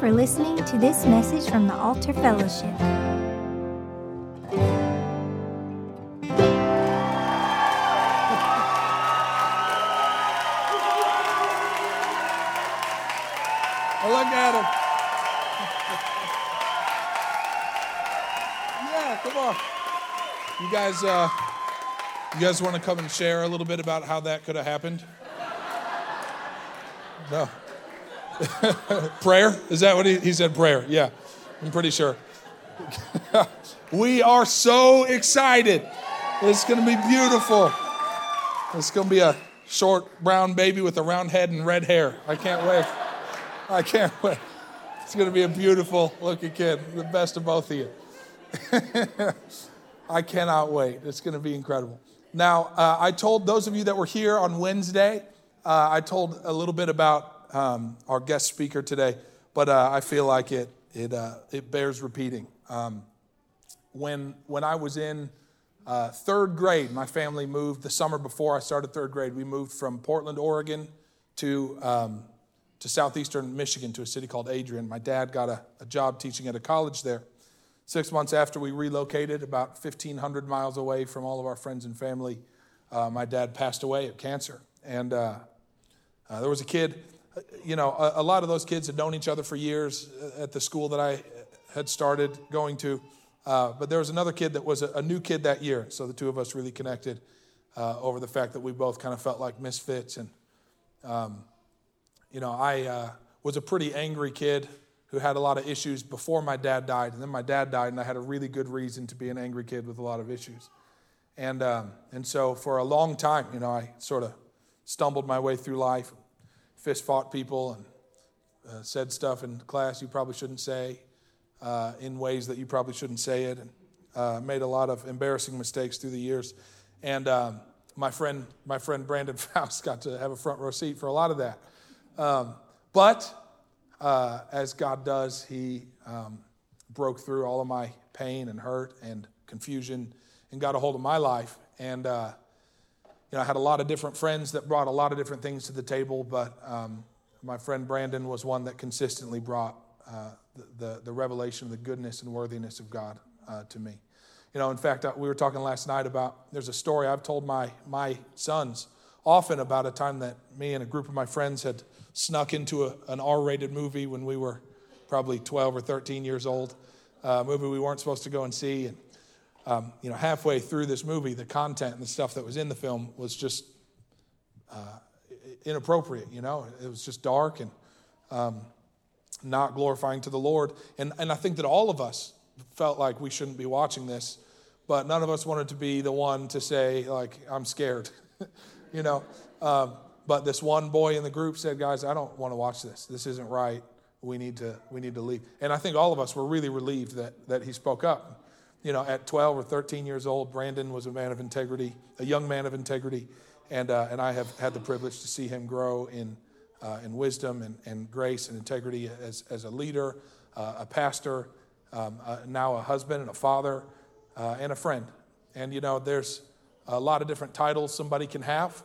for listening to this message from the Altar Fellowship. Oh, look at him. Yeah, come on. You guys want to come and share a little bit about how that could have happened? No. Prayer? Is that what he said? Prayer. Yeah, I'm pretty sure. We are so excited. It's going to be beautiful. It's going to be a short brown baby with a round head and red hair. I can't wait. I can't wait. It's going to be a beautiful looking kid. The best of both of you. I cannot wait. It's going to be incredible. Now, I told those of you that were here on Wednesday, I told a little bit about our guest speaker today, but I feel like it bears repeating. When I was in third grade, my family moved. The summer before I started third grade, we moved from Portland, Oregon, to southeastern Michigan, to a city called Adrian. My dad got a job teaching at a college there. 6 months after we relocated, about 1,500 miles away from all of our friends and family, my dad passed away of cancer. And there was a kid, you know, a lot of those kids had known each other for years at the school that I had started going to. But there was another kid that was a new kid that year. So the two of us really connected over the fact that we both kind of felt like misfits. And, you know, I was a pretty angry kid who had a lot of issues before my dad died. And then my dad died, and I had a really good reason to be an angry kid with a lot of issues. And so for a long time, you know, I sort of stumbled my way through life, fist fought people, and said stuff in class you probably shouldn't say, in ways that you probably shouldn't say it, and made a lot of embarrassing mistakes through the years. And my friend Brandon Faust got to have a front row seat for a lot of that. But as God does, he broke through all of my pain and hurt and confusion and got a hold of my life. And you know, I had a lot of different friends that brought a lot of different things to the table, but my friend Brandon was one that consistently brought the revelation of the goodness and worthiness of God to me. You know, in fact, we were talking last night about, there's a story I've told my sons often about a time that me and a group of my friends had snuck into an R-rated movie when we were probably 12 or 13 years old, a movie we weren't supposed to go and see. And you know, halfway through this movie, the content and the stuff that was in the film was just inappropriate, you know. It was just dark and not glorifying to the Lord. And I think that all of us felt like we shouldn't be watching this, but none of us wanted to be the one to say, like, I'm scared, you know. But this one boy in the group said, guys, I don't want to watch this. This isn't right. We need to leave. And I think all of us were really relieved that he spoke up. You know, at 12 or 13 years old, Brandon was a man of integrity, a young man of integrity, and I have had the privilege to see him grow in wisdom and grace and integrity as a leader, a pastor, now a husband and a father, and a friend. And, you know, there's a lot of different titles somebody can have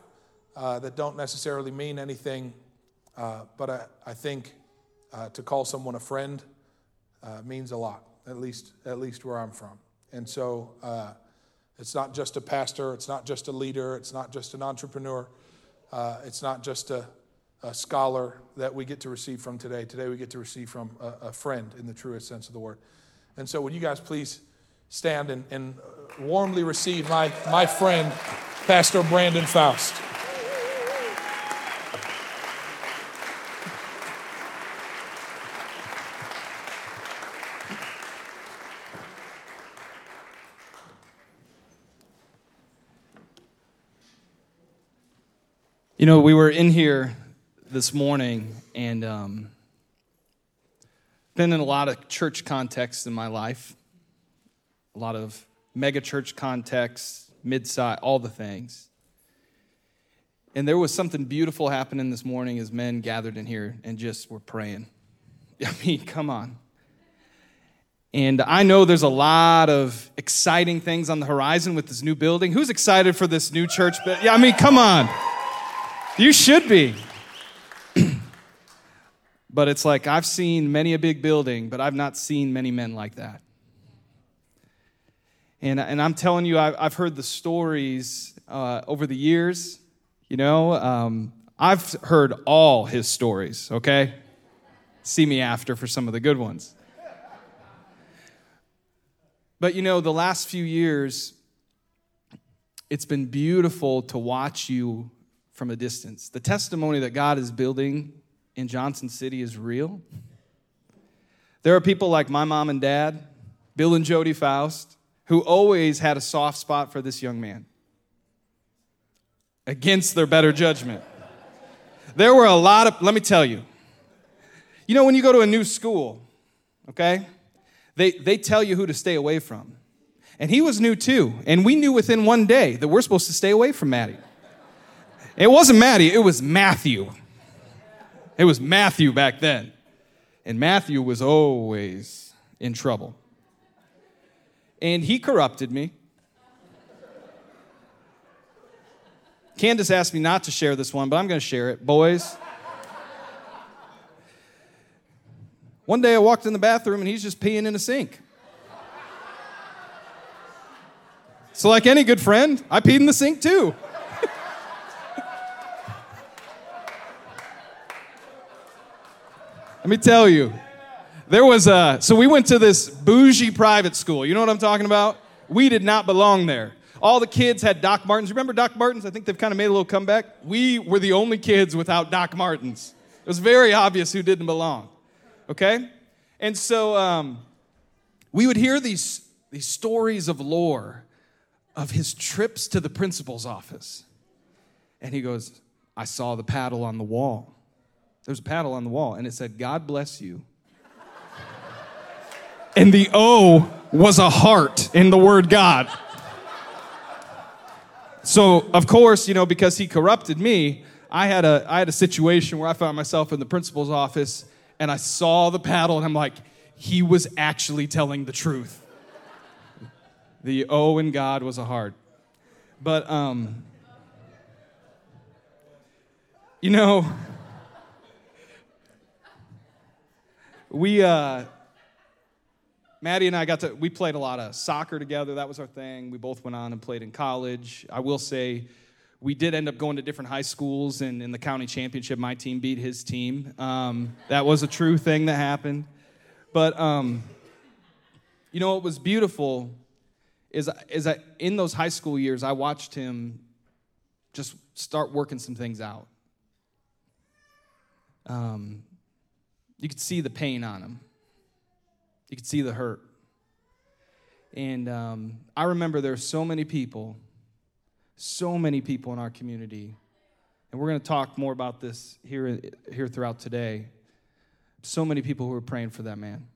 that don't necessarily mean anything, but I think to call someone a friend means a lot, at least where I'm from. And so it's not just a pastor, it's not just a leader, it's not just an entrepreneur, it's not just a scholar that we get to receive from today. Today we get to receive from a friend in the truest sense of the word. And so would you guys please stand and warmly receive my friend, Pastor Brandon Faust. You know, we were in here this morning, and been in a lot of church contexts in my life, a lot of mega church contexts, mid-size, all the things. And there was something beautiful happening this morning as men gathered in here and just were praying. I mean, come on. And I know there's a lot of exciting things on the horizon with this new building. Who's excited for this new church? Yeah, I mean, come on. You should be. But it's like, I've seen many a big building, but I've not seen many men like that. And I'm telling you, I've heard the stories over the years. You know, I've heard all his stories, okay? See me after for some of the good ones. But, you know, the last few years, it's been beautiful to watch you from a distance. The testimony that God is building in Johnson City is real. There are people like my mom and dad, Bill and Jody Faust, who always had a soft spot for this young man against their better judgment. There were a lot of, let me tell you, you know, when you go to a new school, okay, they tell you who to stay away from. And he was new too. And we knew within one day that we're supposed to stay away from Mattie. It wasn't Mattie, it was Matthew. It was Matthew back then. And Matthew was always in trouble. And he corrupted me. Candace asked me not to share this one, but I'm going to share it. Boys. One day I walked in the bathroom and he's just peeing in a sink. So like any good friend, I peed in the sink too. Let me tell you, so we went to this bougie private school. You know what I'm talking about? We did not belong there. All the kids had Doc Martens. Remember Doc Martens? I think they've kind of made a little comeback. We were the only kids without Doc Martens. It was very obvious who didn't belong, okay? And so we would hear these stories of lore of his trips to the principal's office. And he goes, I saw the paddle on the wall. There's a paddle on the wall, and it said, God bless you. And the O was a heart in the word God. So, of course, you know, because he corrupted me, I had a situation where I found myself in the principal's office, and I saw the paddle, and I'm like, he was actually telling the truth. The O in God was a heart. But, you know... Mattie and I we played a lot of soccer together. That was our thing. We both went on and played in college. I will say we did end up going to different high schools, and in the county championship, my team beat his team. That was a true thing that happened. But, you know, what was beautiful is in those high school years, I watched him just start working some things out. You could see the pain on him. You could see the hurt. And I remember there are so many people in our community, and we're going to talk more about this here throughout today, so many people who are praying for that man.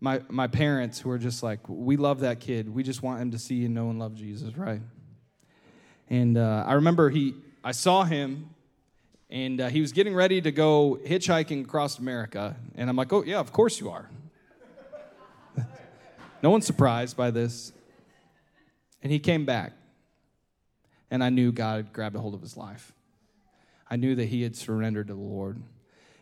My parents who are just like, we love that kid. We just want him to see and know and love Jesus, right? And I remember I saw him. And he was getting ready to go hitchhiking across America. And I'm like, oh, yeah, of course you are. No one's surprised by this. And he came back. And I knew God had grabbed a hold of his life. I knew that he had surrendered to the Lord.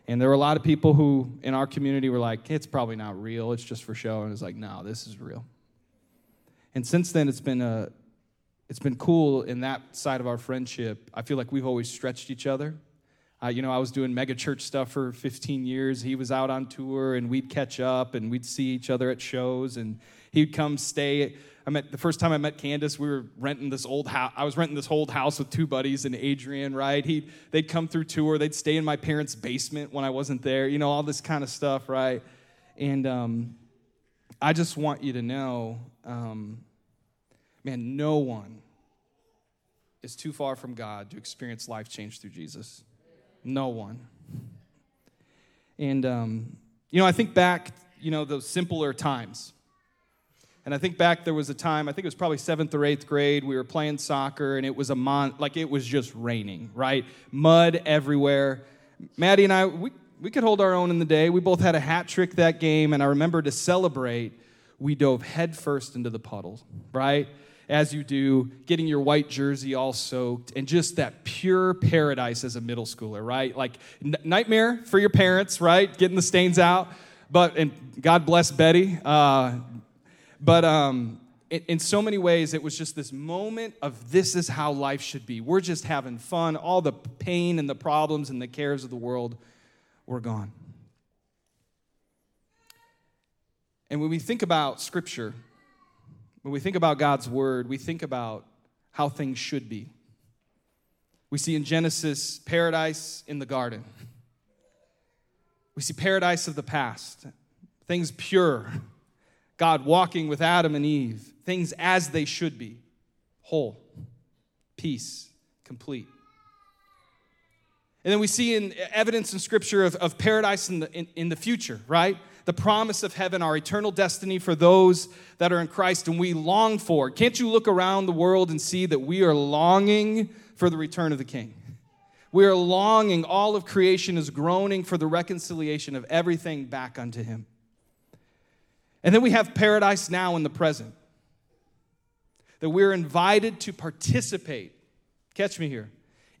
And there were a lot of people who in our community were like, it's probably not real. It's just for show. And it's like, no, this is real. And since then, it's been cool in that side of our friendship. I feel like we've always stretched each other. You know, I was doing mega church stuff for 15 years. He was out on tour, and we'd catch up, and we'd see each other at shows, and he'd come stay. The first time I met Candace, we were renting this old house. I was renting this old house with two buddies and Adrian, right? They'd come through tour. They'd stay in my parents' basement when I wasn't there. You know, all this kind of stuff, right? And I just want you to know, man, no one is too far from God to experience life change through Jesus. No one. And, you know, I think back, you know, those simpler times. And I think back there was a time, I think it was probably 7th or 8th grade, we were playing soccer, and it was it was just raining, right? Mud everywhere. Mattie and I, we could hold our own in the day. We both had a hat trick that game, and I remember to celebrate, we dove headfirst into the puddle, right? as you do, getting your white jersey all soaked, and just that pure paradise as a middle schooler, right? Like nightmare for your parents, right? Getting the stains out, and God bless Betty. In so many ways, it was just this moment of this is how life should be. We're just having fun. All the pain and the problems and the cares of the world were gone. And when we think about Scripture, when we think about God's Word, we think about how things should be. We see in Genesis paradise in the garden. We see paradise of the past, things pure, God walking with Adam and Eve, things as they should be, whole, peace, complete. And then we see in evidence in Scripture of paradise in the future, right? The promise of heaven, our eternal destiny for those that are in Christ and we long for. Can't you look around the world and see that we are longing for the return of the King? We are longing, all of creation is groaning for the reconciliation of everything back unto him. And then we have paradise now in the present, that we're invited to participate, catch me here,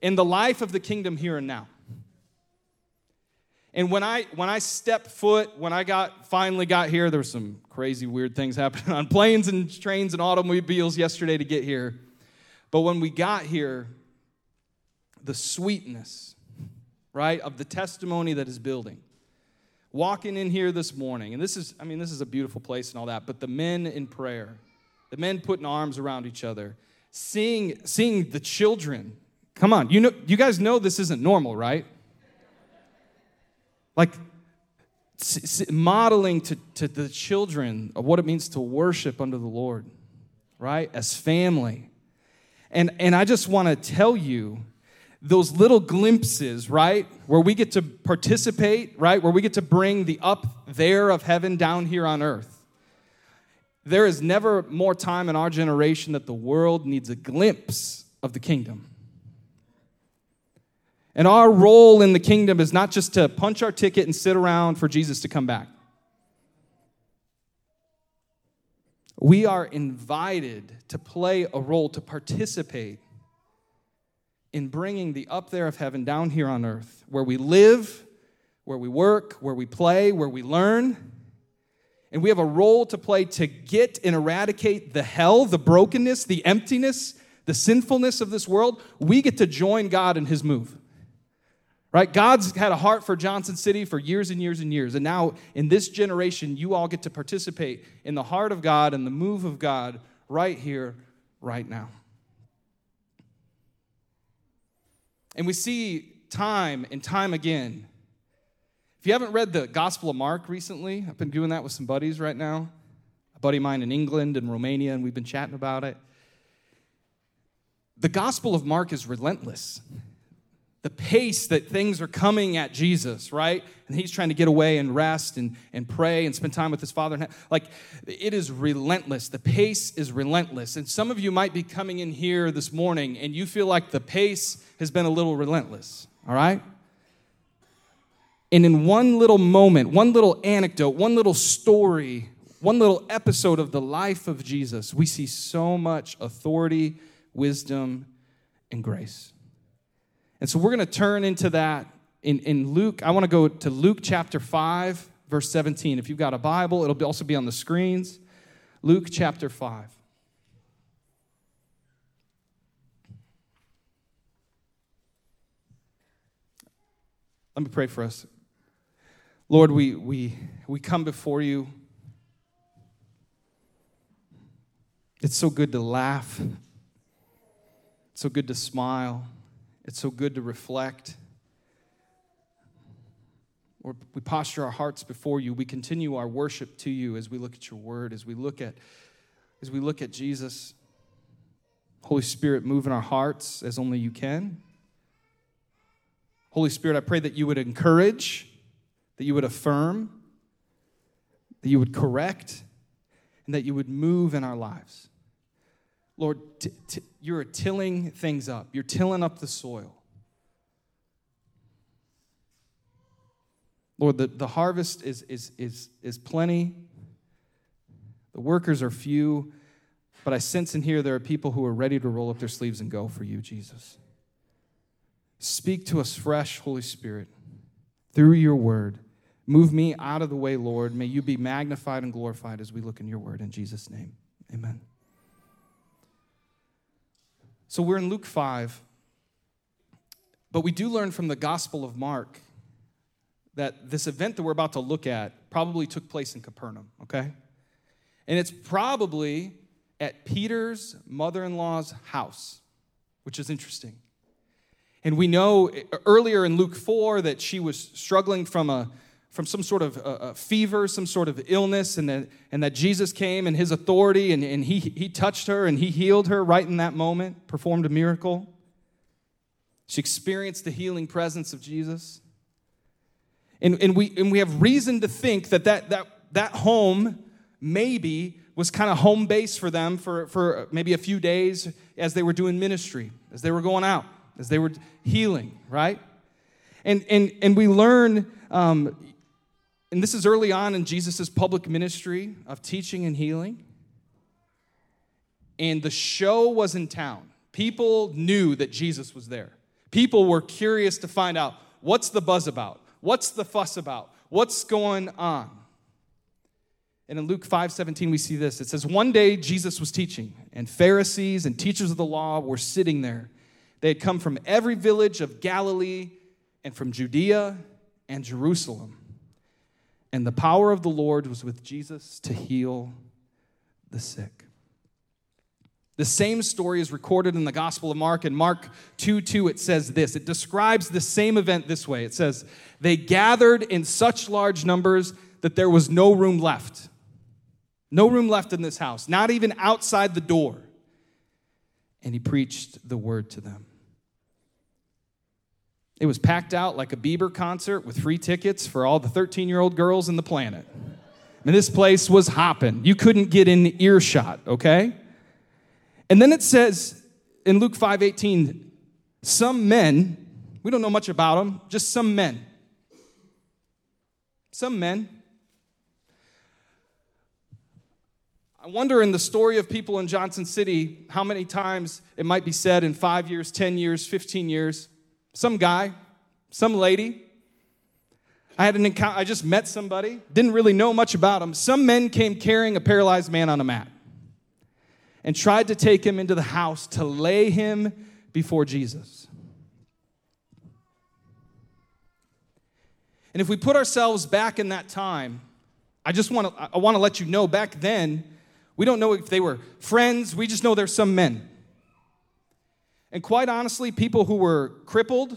in the life of the kingdom here and now. And when I stepped foot, when I finally got here, there were some crazy weird things happening on planes and trains and automobiles yesterday to get here. But when we got here, the sweetness, right, of the testimony that is building. Walking in here this morning, and this is a beautiful place and all that, but the men in prayer, the men putting arms around each other, seeing the children. Come on, you guys know this isn't normal, right? Like, modeling to the children of what it means to worship under the Lord, right? As family. And I just want to tell you, those little glimpses, right? Where we get to participate, right? Where we get to bring the up there of heaven down here on earth. There is never more time in our generation that the world needs a glimpse of the kingdom. And our role in the kingdom is not just to punch our ticket and sit around for Jesus to come back. We are invited to play a role, to participate in bringing the up there of heaven down here on earth, where we live, where we work, where we play, where we learn. And we have a role to play to get and eradicate the hell, the brokenness, the emptiness, the sinfulness of this world. We get to join God in his move. Right? God's had a heart for Johnson City for years and years and years. And now in this generation, you all get to participate in the heart of God and the move of God right here, right now. And we see time and time again. If you haven't read the Gospel of Mark recently, I've been doing that with some buddies right now. A buddy of mine in England and Romania, and we've been chatting about it. The Gospel of Mark is relentless. The pace that things are coming at Jesus, right? And he's trying to get away and rest and pray and spend time with his Father. Like, it is relentless. The pace is relentless. And some of you might be coming in here this morning and you feel like the pace has been a little relentless, all right? And in one little moment, one little anecdote, one little story, one little episode of the life of Jesus, we see so much authority, wisdom, and grace. And so we're going to turn into that in Luke. I want to go to Luke chapter 5, verse 17. If you've got a Bible, it'll also be on the screens. Luke chapter 5. Let me pray for us. Lord, we come before you. It's so good to laugh. It's so good to smile. It's so good to reflect. Or we posture our hearts before you. We continue our worship to you as we look at your word, as we look at Jesus. Holy Spirit, move in our hearts as only you can. Holy Spirit, I pray that you would encourage, that you would affirm, that you would correct, and that you would move in our lives. Lord, you're tilling things up. You're tilling up the soil. Lord, the harvest is plenty. The workers are few. But I sense in here there are people who are ready to roll up their sleeves and go for you, Jesus. Speak to us fresh, Holy Spirit, through your word. Move me out of the way, Lord. May you be magnified and glorified as we look in your word. In Jesus' name, amen. So we're in Luke 5, but we do learn from the Gospel of Mark that this event that we're about to look at probably took place in Capernaum, okay? And it's probably at Peter's mother-in-law's house, which is interesting. And we know earlier in Luke 4 that she was struggling from some sort of a fever, some sort of illness, and that Jesus came in his authority, and he touched her, and he healed her right in that moment, performed a miracle. She experienced the healing presence of Jesus. And we have reason to think that home maybe was kind of home base for them for maybe a few days as they were doing ministry, as they were going out, as they were healing, right? And we learn... And this is early on in Jesus' public ministry of teaching and healing. And the show was in town. People knew that Jesus was there. People were curious to find out, what's the buzz about? What's the fuss about? What's going on? And in Luke 5:17, we see this. It says, one day Jesus was teaching, and Pharisees and teachers of the law were sitting there. They had come from every village of Galilee and from Judea and Jerusalem. And the power of the Lord was with Jesus to heal the sick. The same story is recorded in the Gospel of Mark. In Mark 2:2, it says this. It describes the same event this way. It says, they gathered in such large numbers that there was no room left. No room left in this house, not even outside the door. And he preached the word to them. It was packed out like a Bieber concert with free tickets for all the 13-year-old girls in the planet. I mean, this place was hopping. You couldn't get in earshot, okay? And then it says in Luke 5:18, some men, we don't know much about them, just some men. Some men. I wonder in the story of people in Johnson City how many times it might be said in 5 years, 10 years, 15 years, some guy, some lady. I had an encounter. I just met somebody. Didn't really know much about him. Some men came carrying a paralyzed man on a mat and tried to take him into the house to lay him before Jesus. And if we put ourselves back in that time, I want to let you know back then, we don't know if they were friends. We just know there's some men. And quite honestly, people who were crippled,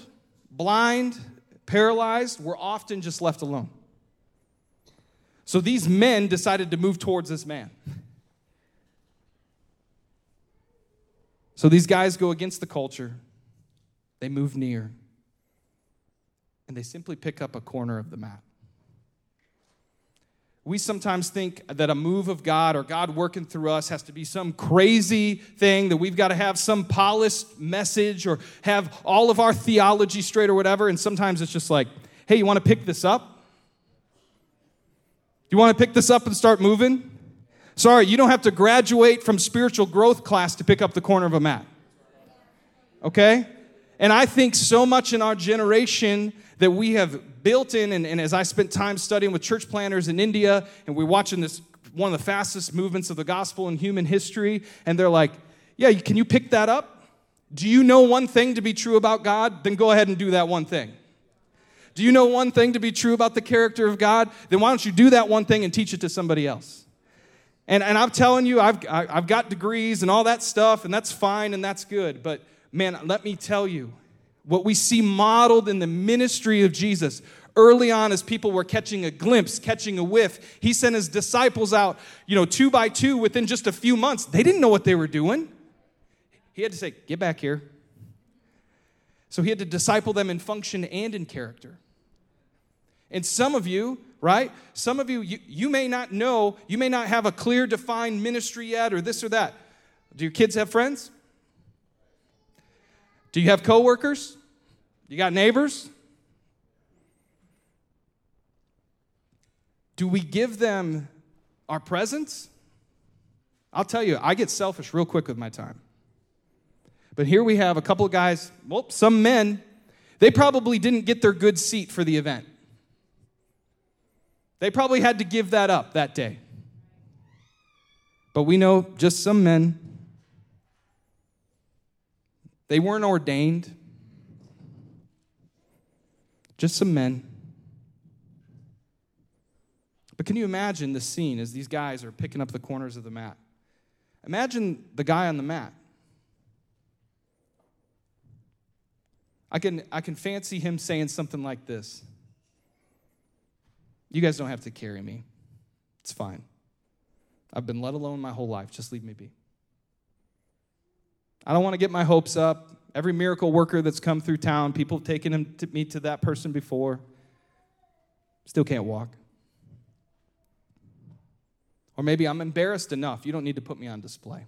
blind, paralyzed were often just left alone. So these men decided to move towards this man. So these guys go against the culture. They move near. And they simply pick up a corner of the mat. We sometimes think that a move of God or God working through us has to be some crazy thing, that we've got to have some polished message or have all of our theology straight or whatever. And sometimes it's just like, hey, you want to pick this up? You want to pick this up and start moving? Sorry, you don't have to graduate from spiritual growth class to pick up the corner of a mat. Okay? And I think so much in our generation that we have built in, and as I spent time studying with church planters in India, and we're watching this, one of the fastest movements of the gospel in human history, and they're like, yeah, can you pick that up? Do you know one thing to be true about God? Then go ahead and do that one thing. Do you know one thing to be true about the character of God? Then why don't you do that one thing and teach it to somebody else? And I'm telling you, I've got degrees and all that stuff, and that's fine and that's good, but man, let me tell you, what we see modeled in the ministry of Jesus early on as people were catching a glimpse, catching a whiff. He sent his disciples out, 2 by 2 within just a few months. They didn't know what they were doing. He had to say, get back here. So he had to disciple them in function and in character. And some of you, right? Some of you may not know, you may not have a clear defined ministry yet or this or that. Do your kids have friends? Do you have coworkers? You got neighbors? Do we give them our presence? I'll tell you, I get selfish real quick with my time. But here we have a couple of guys, well, some men, they probably didn't get their good seat for the event. They probably had to give that up that day. But we know just some men, they weren't ordained. Just some men. But can you imagine the scene as these guys are picking up the corners of the mat? Imagine the guy on the mat. I can fancy him saying something like this. You guys don't have to carry me. It's fine. I've been let alone my whole life. Just leave me be. I don't want to get my hopes up. Every miracle worker that's come through town, people have taken me to that person before. Still can't walk. Or maybe I'm embarrassed enough. You don't need to put me on display.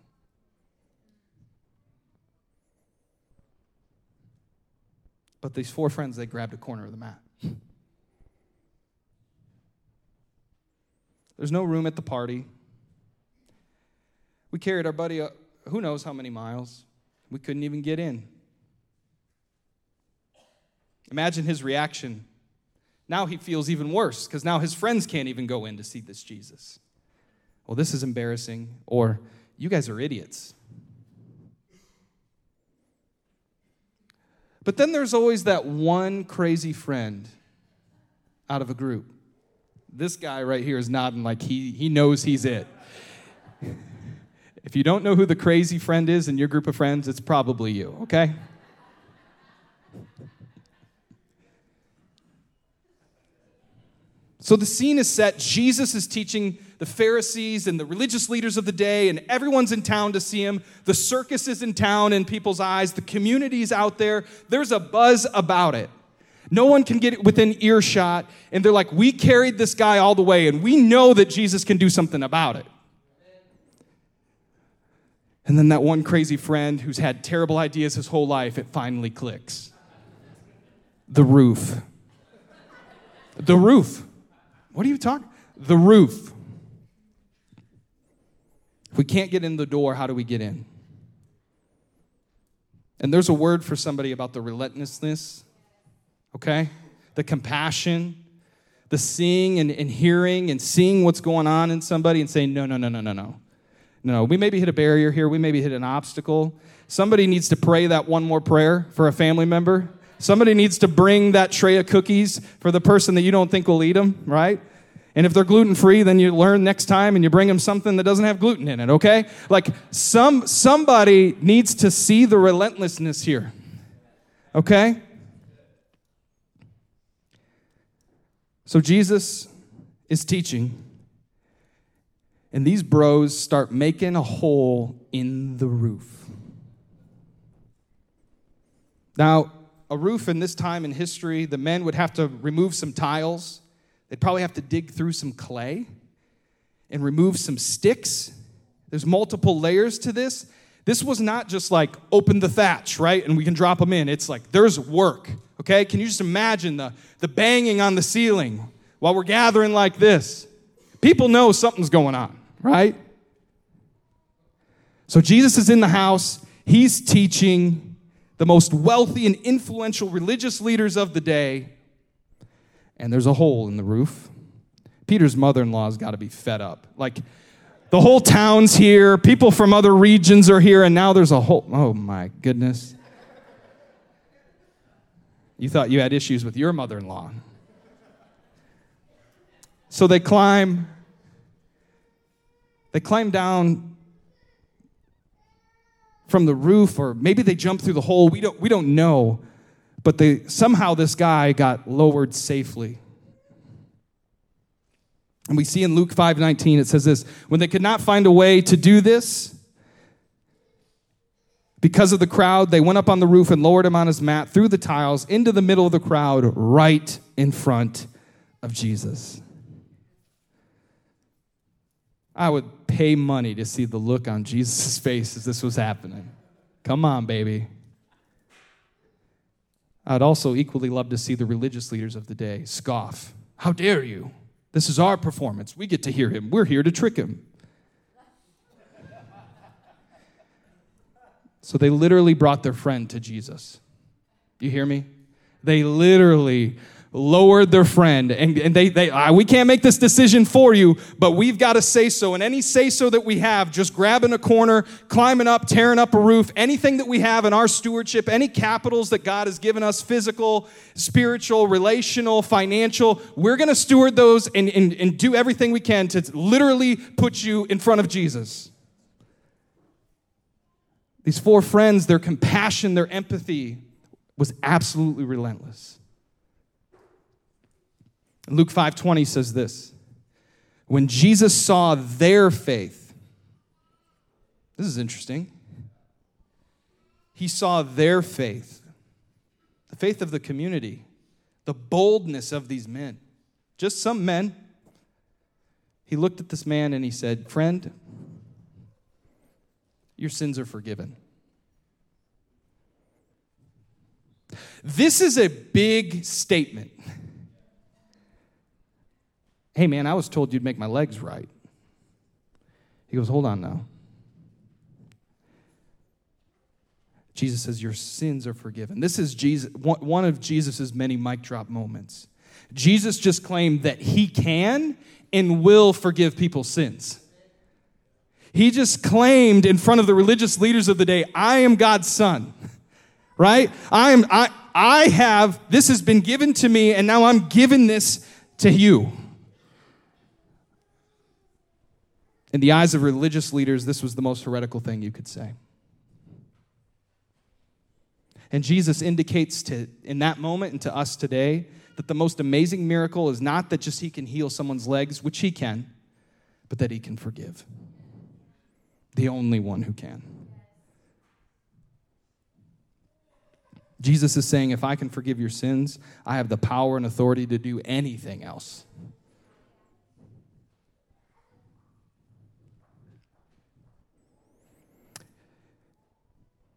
But these four friends, they grabbed a corner of the mat. There's no room at the party. We carried our buddy who knows how many miles. We couldn't even get in. Imagine his reaction. Now he feels even worse because now his friends can't even go in to see this Jesus. Well, this is embarrassing, or you guys are idiots. But then there's always that one crazy friend out of a group. This guy right here is nodding like he knows he's it. If you don't know who the crazy friend is in your group of friends, it's probably you, okay? So the scene is set. Jesus is teaching the Pharisees and the religious leaders of the day, and everyone's in town to see him. The circus is in town in people's eyes. The community's out there. There's a buzz about it. No one can get within earshot, and they're like, we carried this guy all the way, and we know that Jesus can do something about it. And then that one crazy friend who's had terrible ideas his whole life, it finally clicks. The roof. The roof. What are you talking? The roof. If we can't get in the door, how do we get in? And there's a word for somebody about the relentlessness, okay? The compassion, the seeing and hearing and seeing what's going on in somebody and saying, no. No, we maybe hit a barrier here. We maybe hit an obstacle. Somebody needs to pray that one more prayer for a family member. Somebody needs to bring that tray of cookies for the person that you don't think will eat them, right? And if they're gluten-free, then you learn next time and you bring them something that doesn't have gluten in it, okay? Like somebody needs to see the relentlessness here, okay? So Jesus is teaching, and these bros start making a hole in the roof. Now, a roof in this time in history, the men would have to remove some tiles. They'd probably have to dig through some clay and remove some sticks. There's multiple layers to this. This was not just like open the thatch, right, and we can drop them in. It's like there's work, okay? Can you just imagine the banging on the ceiling while we're gathering like this? People know something's going on, right? So Jesus is in the house. He's teaching the most wealthy and influential religious leaders of the day. And there's a hole in the roof. Peter's mother-in-law's got to be fed up. Like, the whole town's here. People from other regions are here. And now there's a hole. Oh, my goodness. You thought you had issues with your mother-in-law. So they climb down from the roof, or maybe they jump through the hole. We don't know. But somehow this guy got lowered safely. And we see in Luke 5:19, it says this, when they could not find a way to do this, because of the crowd, they went up on the roof and lowered him on his mat through the tiles into the middle of the crowd right in front of Jesus. I would pay money to see the look on Jesus' face as this was happening. Come on, baby. I'd also equally love to see the religious leaders of the day scoff. How dare you? This is our performance. We get to hear him. We're here to trick him. So they literally brought their friend to Jesus. Do you hear me? They literally lowered their friend, and we can't make this decision for you, but we've got to say so. And any say so that we have, just grabbing a corner, climbing up, tearing up a roof, anything that we have in our stewardship, any capitals that God has given us, physical, spiritual, relational, financial, we're going to steward those and do everything we can to literally put you in front of Jesus. These four friends, their compassion, their empathy was absolutely relentless. Luke 5:20 says this. When Jesus saw their faith, this is interesting. He saw their faith, the faith of the community, the boldness of these men, just some men. He looked at this man and he said, "Friend, your sins are forgiven." This is a big statement. Hey, man, I was told you'd make my legs right. He goes, hold on now. Jesus says, your sins are forgiven. This is Jesus, one of Jesus' many mic drop moments. Jesus just claimed that he can and will forgive people's sins. He just claimed in front of the religious leaders of the day, I am God's son, right? This has been given to me, and now I'm giving this to you. In the eyes of religious leaders, this was the most heretical thing you could say. And Jesus indicates in that moment and to us today that the most amazing miracle is not that just he can heal someone's legs, which he can, but that he can forgive. The only one who can. Jesus is saying, if I can forgive your sins, I have the power and authority to do anything else.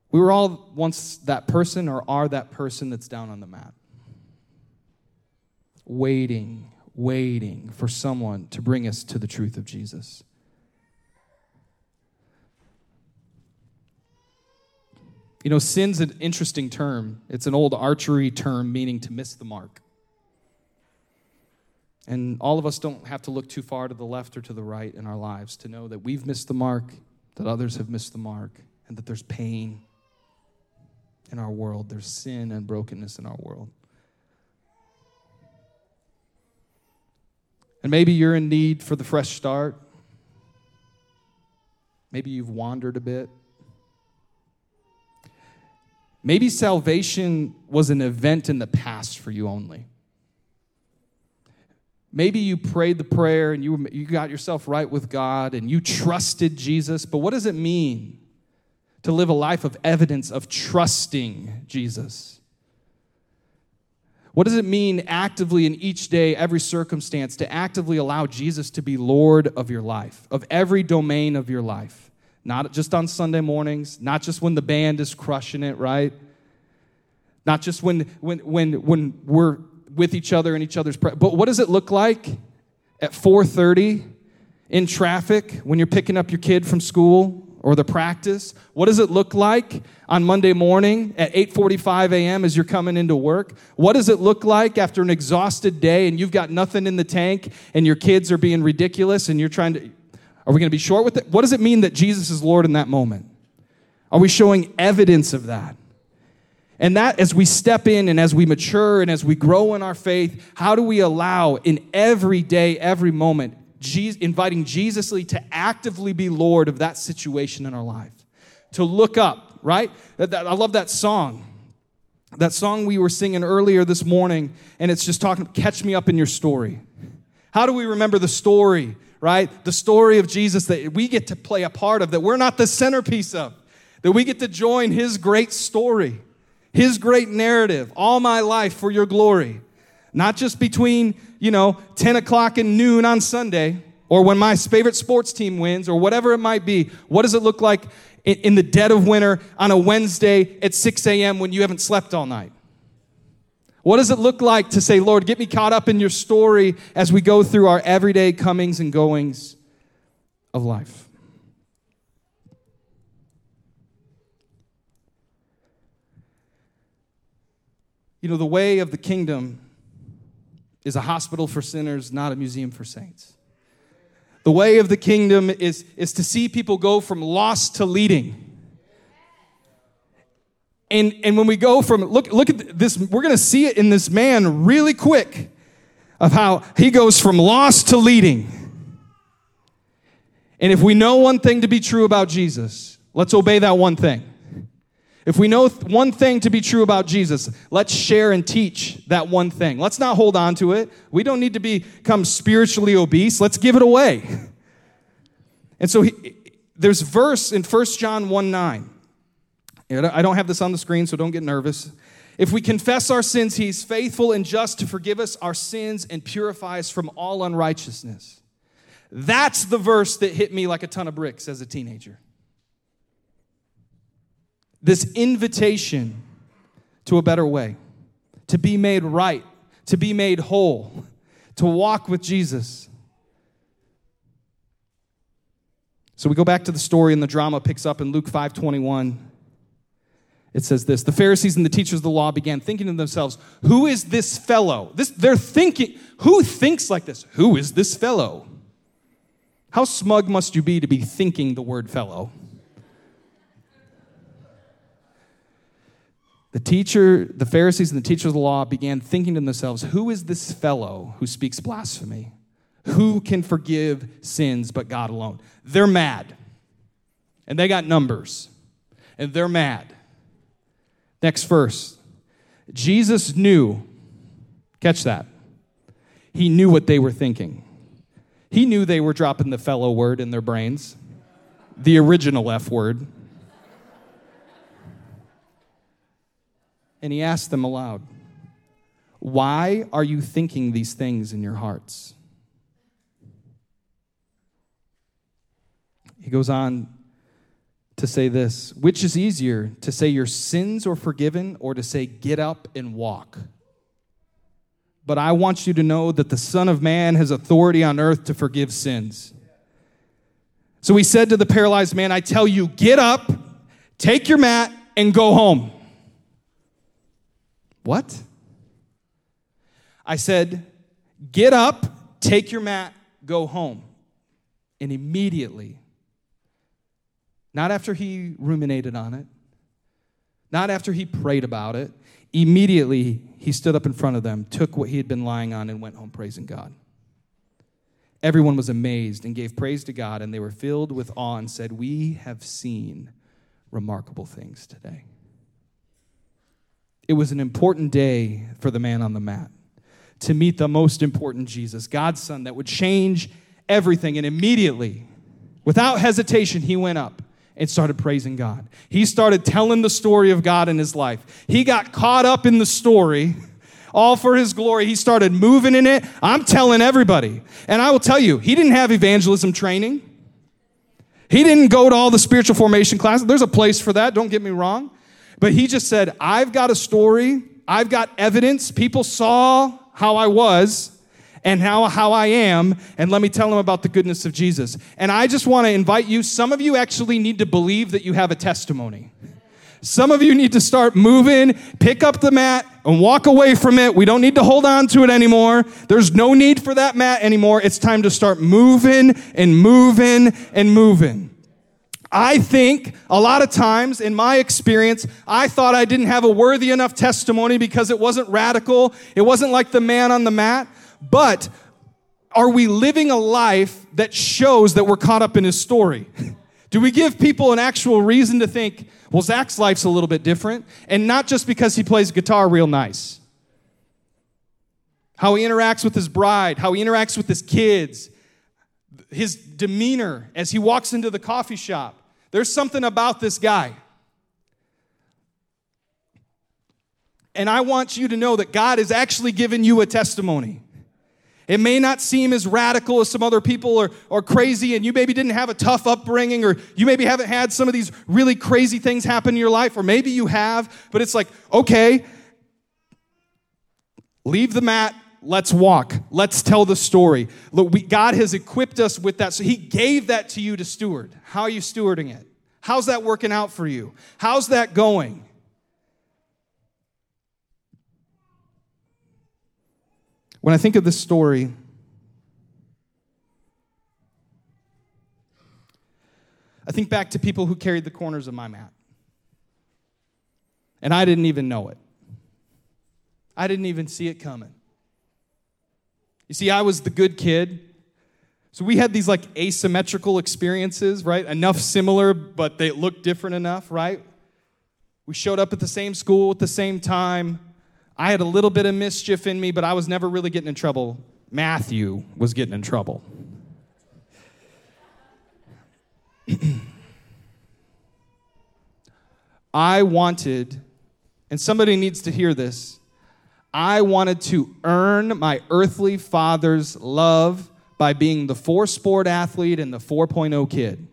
We were all once that person or are that person that's down on the mat. Waiting for someone to bring us to the truth of Jesus. You know, sin's an interesting term. It's an old archery term meaning to miss the mark. And all of us don't have to look too far to the left or to the right in our lives to know that we've missed the mark, that others have missed the mark, and that there's pain in our world. There's sin and brokenness in our world. And maybe you're in need for the fresh start. Maybe you've wandered a bit. Maybe salvation was an event in the past for you only. Maybe you prayed the prayer and you got yourself right with God and you trusted Jesus, but what does it mean to live a life of evidence of trusting Jesus? What does it mean actively in each day, every circumstance, to actively allow Jesus to be Lord of your life, of every domain of your life? Not just on Sunday mornings, not just when the band is crushing it, right? Not just when we're with each other in each other's prayer. But what does it look like at 4:30 in traffic when you're picking up your kid from school? Or the practice? What does it look like on Monday morning at 8:45 a.m. as you're coming into work? What does it look like after an exhausted day and you've got nothing in the tank and your kids are being ridiculous and you're are we going to be short with it? What does it mean that Jesus is Lord in that moment? Are we showing evidence of that? And that as we step in and as we mature and as we grow in our faith, how do we allow in every day, every moment, inviting Jesus to actively be Lord of that situation in our life, to look up, right? I love that song. That song we were singing earlier this morning, and it's just talking, catch me up in your story. How do we remember the story, right? The story of Jesus that we get to play a part of, that we're not the centerpiece of, that we get to join his great story, his great narrative, all my life for your glory. Not just between, 10 o'clock and noon on Sunday, or when my favorite sports team wins, or whatever it might be. What does it look like in the dead of winter on a Wednesday at 6 a.m. when you haven't slept all night? What does it look like to say, Lord, get me caught up in your story as we go through our everyday comings and goings of life? You know, the way of the kingdom is a hospital for sinners, not a museum for saints. The way of the kingdom is to see people go from lost to leading. And when we go from, look at this, we're going to see it in this man really quick of how he goes from lost to leading. And if we know one thing to be true about Jesus, let's obey that one thing. If we know one thing to be true about Jesus, let's share and teach that one thing. Let's not hold on to it. We don't need to become spiritually obese. Let's give it away. And so there's verse in 1 John 1:9. I don't have this on the screen, so don't get nervous. If we confess our sins, he's faithful and just to forgive us our sins and purify us from all unrighteousness. That's the verse that hit me like a ton of bricks as a teenager. This invitation to a better way, to be made right, to be made whole, to walk with Jesus. So we go back to the story, and the drama picks up in Luke 5:21. It says this: the Pharisees and the teachers of the law began thinking to themselves, who is this fellow? They're thinking, who thinks like this? Who is this fellow? How smug must you be to be thinking the word fellow? The Pharisees and the teachers of the law began thinking to themselves, who is this fellow who speaks blasphemy? Who can forgive sins but God alone? They're mad. And they got numbers. And they're mad. Next verse. Jesus knew. Catch that. He knew what they were thinking. He knew they were dropping the fellow word in their brains. The original F word. And he asked them aloud, why are you thinking these things in your hearts? He goes on to say this: which is easier, to say your sins are forgiven, or to say get up and walk? But I want you to know that the Son of Man has authority on earth to forgive sins. So he said to the paralyzed man, I tell you, get up, take your mat, and go home. What? I said, get up, take your mat, go home. And immediately, not after he ruminated on it, not after he prayed about it, immediately he stood up in front of them, took what he had been lying on, and went home praising God. Everyone was amazed and gave praise to God, and they were filled with awe and said, we have seen remarkable things today. It was an important day for the man on the mat to meet the most important Jesus, God's Son, that would change everything. And immediately, without hesitation, he went up and started praising God. He started telling the story of God in his life. He got caught up in the story, all for his glory. He started moving in it. I'm telling everybody. And I will tell you, he didn't have evangelism training. He didn't go to all the spiritual formation classes. There's a place for that, don't get me wrong. But he just said, I've got a story. I've got evidence. People saw how I was and how I am, and let me tell them about the goodness of Jesus. And I just want to invite you, some of you actually need to believe that you have a testimony. Some of you need to start moving, pick up the mat, and walk away from it. We don't need to hold on to it anymore. There's no need for that mat anymore. It's time to start moving and moving and moving. I think a lot of times in my experience, I thought I didn't have a worthy enough testimony because it wasn't radical. It wasn't like the man on the mat. But are we living a life that shows that we're caught up in his story? Do we give people an actual reason to think, well, Zach's life's a little bit different, and not just because he plays guitar real nice. How he interacts with his bride, how he interacts with his kids, his demeanor as he walks into the coffee shop. There's something about this guy. And I want you to know that God is actually giving you a testimony. It may not seem as radical as some other people or crazy, and you maybe didn't have a tough upbringing, or you maybe haven't had some of these really crazy things happen in your life, or maybe you have, but it's like, okay, leave the mat. Let's walk. Let's tell the story. Look, God has equipped us with that. So he gave that to you to steward. How are you stewarding it? How's that working out for you? How's that going? When I think of this story, I think back to people who carried the corners of my mat. And I didn't even know it. I didn't even see it coming. You see, I was the good kid. So we had these like asymmetrical experiences, right? Enough similar, but they looked different enough, right? We showed up at the same school at the same time. I had a little bit of mischief in me, but I was never really getting in trouble. Matthew was getting in trouble. I wanted, and somebody needs to hear this, I wanted to earn my earthly father's love by being the 4-sport athlete and the 4.0 kid.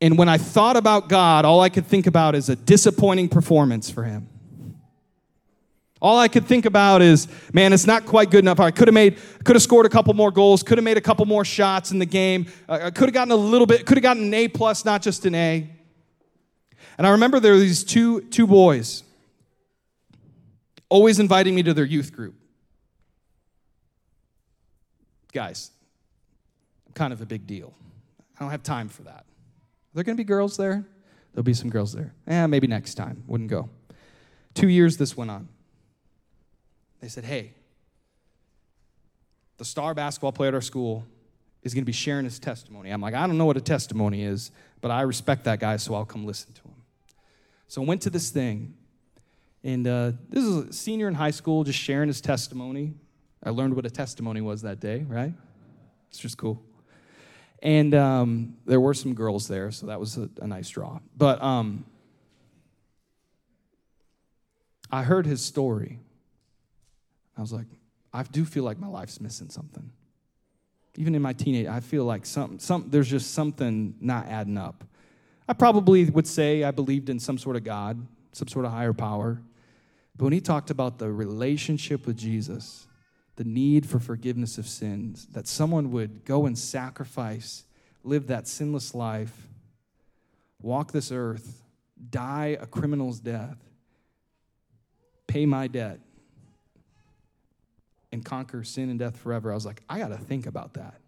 And when I thought about God, all I could think about is a disappointing performance for him. All I could think about is, man, it's not quite good enough. I could have scored a couple more goals, could have made a couple more shots in the game. I could have gotten a little bit, could have gotten an A+, not just an A. And I remember there were these two boys always inviting me to their youth group. Guys, I'm kind of a big deal. I don't have time for that. Are there going to be girls there? There'll be some girls there. Maybe next time. Wouldn't go. 2 years this went on. They said, hey, the star basketball player at our school is going to be sharing his testimony. I'm like, I don't know what a testimony is, but I respect that guy, so I'll come listen to him. So I went to this thing, and this is a senior in high school just sharing his testimony. I learned what a testimony was that day, right? It's just cool. And there were some girls there, so that was a nice draw. But I heard his story. I was like, I do feel like my life's missing something. Even in my teenage, I feel like there's just something not adding up. I probably would say I believed in some sort of God, some sort of higher power. But when he talked about the relationship with Jesus, the need for forgiveness of sins, that someone would go and sacrifice, live that sinless life, walk this earth, die a criminal's death, pay my debt, and conquer sin and death forever. I was like, I got to think about that.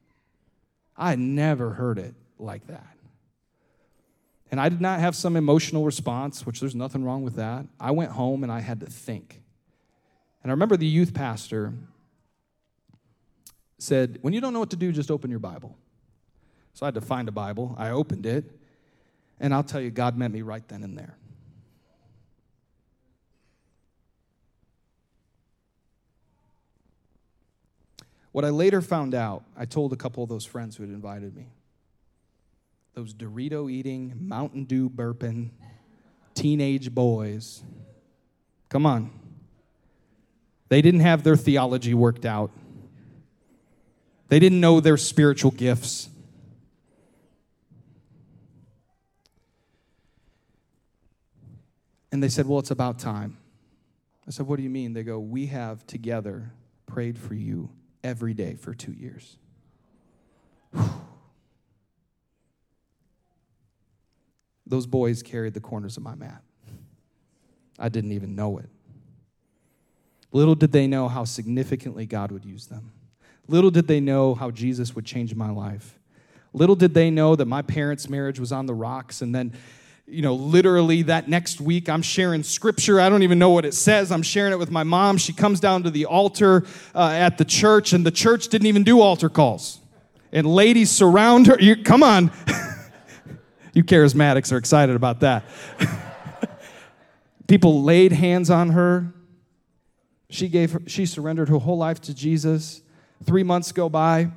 I had never heard it like that. And I did not have some emotional response, which there's nothing wrong with that. I went home and I had to think. And I remember the youth pastor said, when you don't know what to do, just open your Bible. So I had to find a Bible. I opened it. And I'll tell you, God met me right then and there. What I later found out, I told a couple of those friends who had invited me. Those Dorito-eating, Mountain Dew-burping, teenage boys. Come on. They didn't have their theology worked out. They didn't know their spiritual gifts. And they said, well, it's about time. I said, what do you mean? They go, we have together prayed for you every day for 2 years. Whew. Those boys carried the corners of my mat. I didn't even know it. Little did they know how significantly God would use them. Little did they know how Jesus would change my life. Little did they know that my parents' marriage was on the rocks, and then, you know, literally that next week, I'm sharing scripture. I don't even know what it says. I'm sharing it with my mom. She comes down to the altar at the church, and the church didn't even do altar calls. And ladies surround her. Come on. You charismatics are excited about that. People laid hands on her. She surrendered her whole life to Jesus. 3 months go by.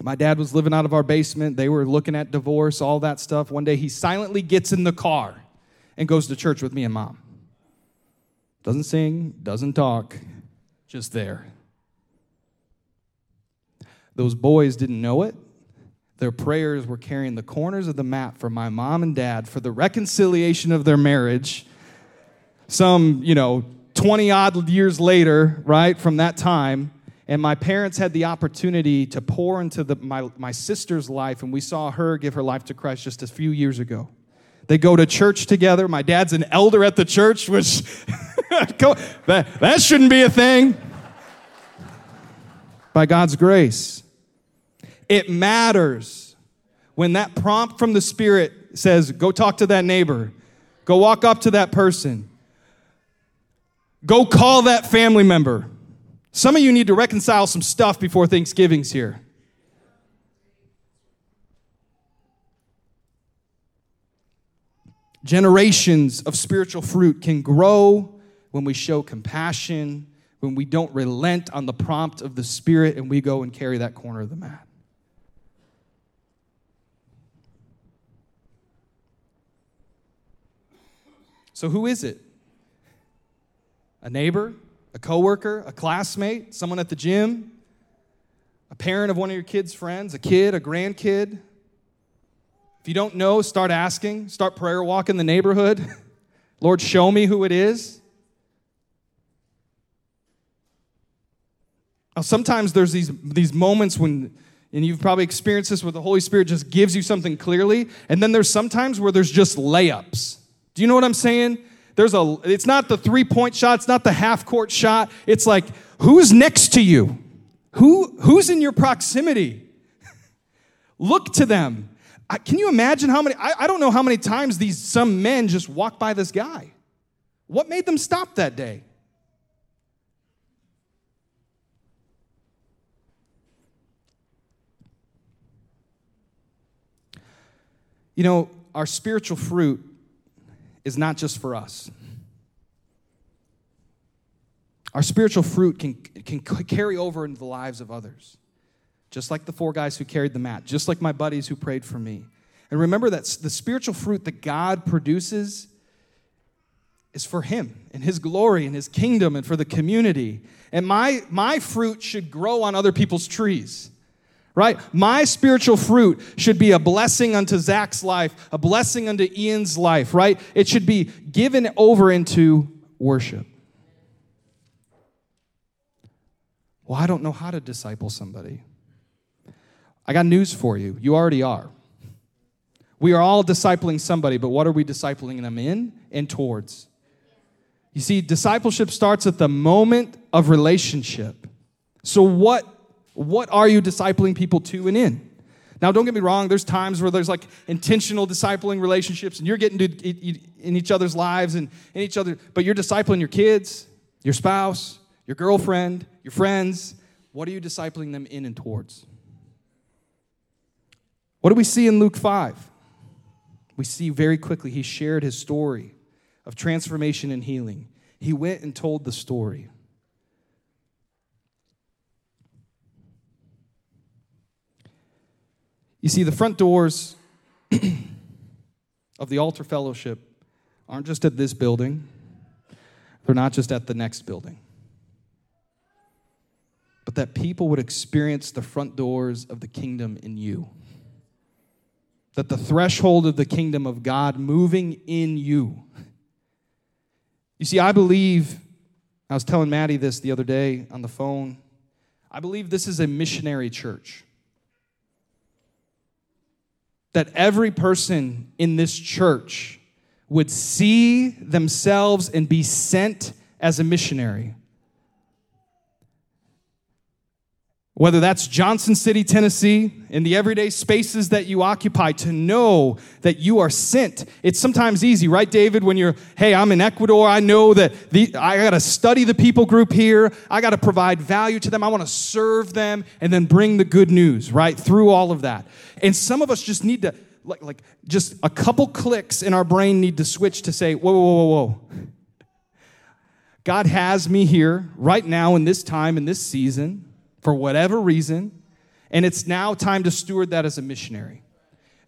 My dad was living out of our basement. They were looking at divorce, all that stuff. One day, he silently gets in the car and goes to church with me and mom. Doesn't sing, doesn't talk, just there. Those boys didn't know it. Their prayers were carrying the corners of the mat for my mom and dad for the reconciliation of their marriage. Some, 20-odd years later, right, from that time. And my parents had the opportunity to pour into my sister's life, and we saw her give her life to Christ just a few years ago. They go to church together. My dad's an elder at the church, which That shouldn't be a thing. By God's grace. It matters when that prompt from the Spirit says, go talk to that neighbor. Go walk up to that person. Go call that family member. Some of you need to reconcile some stuff before Thanksgiving's here. Generations of spiritual fruit can grow when we show compassion, when we don't relent on the prompt of the Spirit, and we go and carry that corner of the mat. So who is it? A neighbor, a coworker, a classmate, someone at the gym, a parent of one of your kids' friends, a kid, a grandkid. If you don't know, start asking, start prayer walking the neighborhood. Lord, show me who it is. Now, sometimes there's these moments when, and you've probably experienced this, where the Holy Spirit just gives you something clearly, and then there's sometimes where there's just layups. Do you know what I'm saying? It's not the three-point shot. It's not the half-court shot. It's like, who's next to you? Who's in your proximity? Look to them. Can you imagine how many? I don't know how many times some men just walked by this guy. What made them stop that day? You know, our spiritual fruit is not just for us. Our spiritual fruit can carry over into the lives of others, just like the four guys who carried the mat, just like my buddies who prayed for me. And remember that the spiritual fruit that God produces is for him and his glory and his kingdom and for the community. And my fruit should grow on other people's trees. Right? My spiritual fruit should be a blessing unto Zach's life, a blessing unto Ian's life, right? It should be given over into worship. Well, I don't know how to disciple somebody. I got news for you. You already are. We are all discipling somebody, but what are we discipling them in and towards? You see, discipleship starts at the moment of relationship. So what are you discipling people to and in? Now, don't get me wrong. There's times where there's like intentional discipling relationships, and you're getting in each other's lives and in each other. But you're discipling your kids, your spouse, your girlfriend, your friends. What are you discipling them in and towards? What do we see in Luke 5? We see very quickly he shared his story of transformation and healing. He went and told the story. You see, the front doors of the Altar Fellowship aren't just at this building. They're not just at the next building. But that people would experience the front doors of the kingdom in you. That the threshold of the kingdom of God moving in you. You see, I believe, I was telling Mattie this the other day on the phone, I believe this is a missionary church. That every person in this church would see themselves and be sent as a missionary. Whether that's Johnson City, Tennessee, in the everyday spaces that you occupy, to know that you are sent. It's sometimes easy, right, David, when you're, hey, I'm in Ecuador. I know that I got to study the people group here. I got to provide value to them. I want to serve them and then bring the good news, right, through all of that. And some of us just need to, like just a couple clicks in our brain need to switch to say, whoa, whoa, whoa, whoa. God has me here right now in this time, in this season, for whatever reason, and it's now time to steward that as a missionary.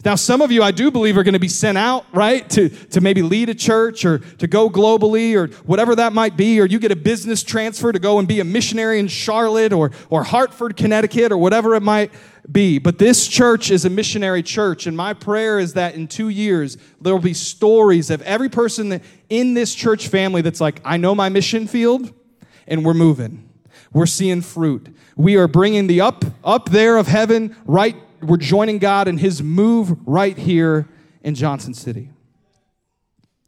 Now, some of you, I do believe, are going to be sent out, right, to maybe lead a church or to go globally or whatever that might be, or you get a business transfer to go and be a missionary in Charlotte or Hartford, Connecticut, or whatever it might be. But this church is a missionary church, and my prayer is that in 2 years, there will be stories of every person in this church family that's like, I know my mission field, and we're moving. We're seeing fruit. We are bringing the up there of heaven, right? We're joining God in his move right here in Johnson City.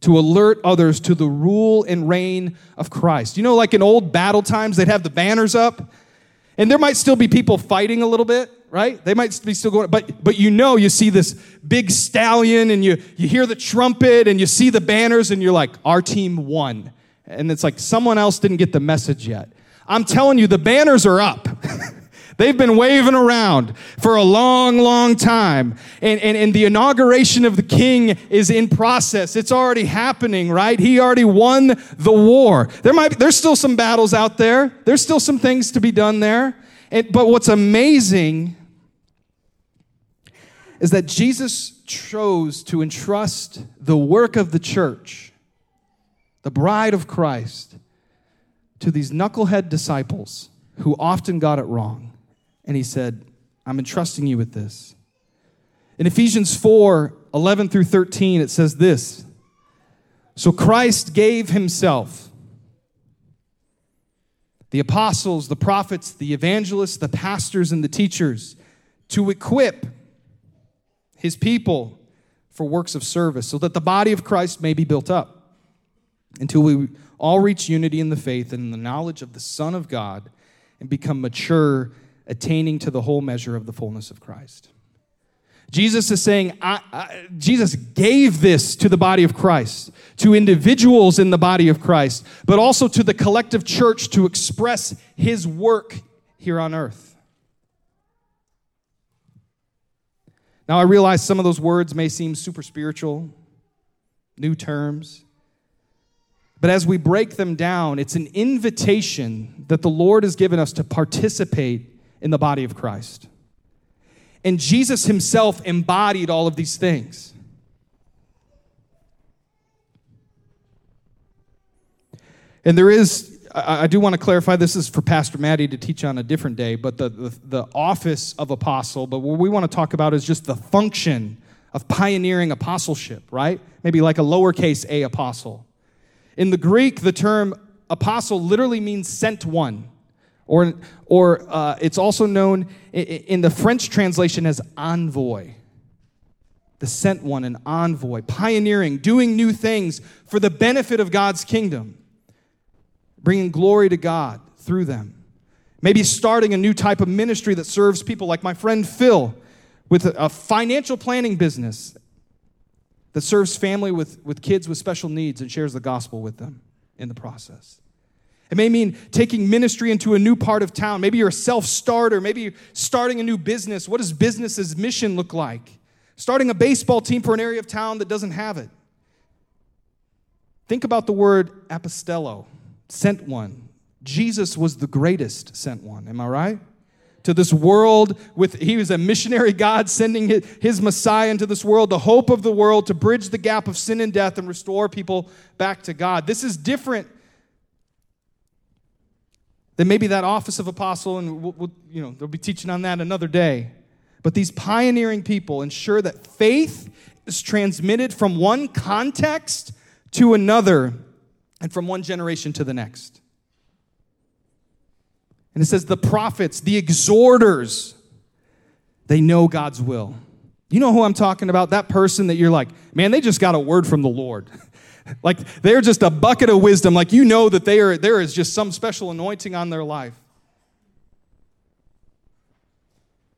to alert others to the rule and reign of Christ. You know, like in old battle times, they'd have the banners up, and there might still be people fighting a little bit, right? They might be still going, but you know, you see this big stallion, and you hear the trumpet, and you see the banners, and you're like, our team won. And it's like, someone else didn't get the message yet. I'm telling you, the banners are up. They've been waving around for a long, long time. And the inauguration of the king is in process. It's already happening, right? He already won the war. There's still some battles out there. There's still some things to be done there. But what's amazing is that Jesus chose to entrust the work of the church, the bride of Christ, to these knucklehead disciples who often got it wrong. And he said, I'm entrusting you with this. In Ephesians 4:11 through 13, it says this. So Christ gave himself. The apostles, the prophets, the evangelists, the pastors, and the teachers to equip his people for works of service so that the body of Christ may be built up until we all reach unity in the faith and in the knowledge of the Son of God and become mature, attaining to the whole measure of the fullness of Christ. Jesus is saying, Jesus gave this to the body of Christ, to individuals in the body of Christ, but also to the collective church to express his work here on earth. Now, I realize some of those words may seem super spiritual, new terms, but as we break them down, it's an invitation that the Lord has given us to participate in the body of Christ. And Jesus himself embodied all of these things. And there is, I do want to clarify, this is for Pastor Mattie to teach on a different day, but the office of apostle, but what we want to talk about is just the function of pioneering apostleship, right? Maybe like a lowercase a apostle. In the Greek, the term apostle literally means sent one. Or it's also known in the French translation as envoy. The sent one, an envoy. Pioneering, doing new things for the benefit of God's kingdom. Bringing glory to God through them. Maybe starting a new type of ministry that serves people like my friend Phil with a financial planning business that serves family with kids with special needs and shares the gospel with them in the process. It may mean taking ministry into a new part of town. Maybe you're a self-starter. Maybe you're starting a new business. What does business's mission look like? Starting a baseball team for an area of town that doesn't have it. Think about the word apostello, sent one. Jesus was the greatest sent one. Am I right? To this world, he was a missionary God sending his Messiah into this world, the hope of the world, to bridge the gap of sin and death and restore people back to God. This is different. Then maybe that office of apostle, and they'll be teaching on that another day. But these pioneering people ensure that faith is transmitted from one context to another and from one generation to the next. And it says the prophets, the exhorters, they know God's will. You know who I'm talking about? That person that you're like, man, they just got a word from the Lord. Like, they're just a bucket of wisdom. Like, you know that there is just some special anointing on their life.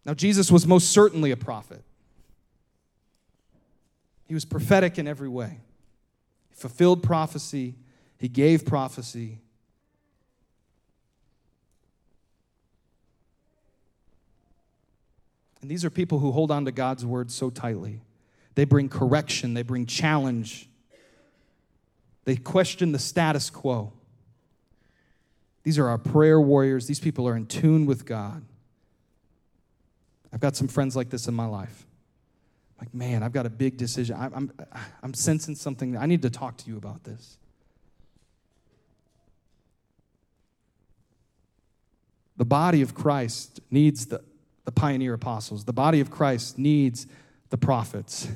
Now, Jesus was most certainly a prophet. He was prophetic in every way. He fulfilled prophecy. He gave prophecy. And these are people who hold on to God's word so tightly. They bring correction. They bring challenge. They question the status quo. These are our prayer warriors. These people are in tune with God. I've got some friends like this in my life. Like, man, I've got a big decision. I'm sensing something. I need to talk to you about this. The body of Christ needs the pioneer apostles. The body of Christ needs the prophets.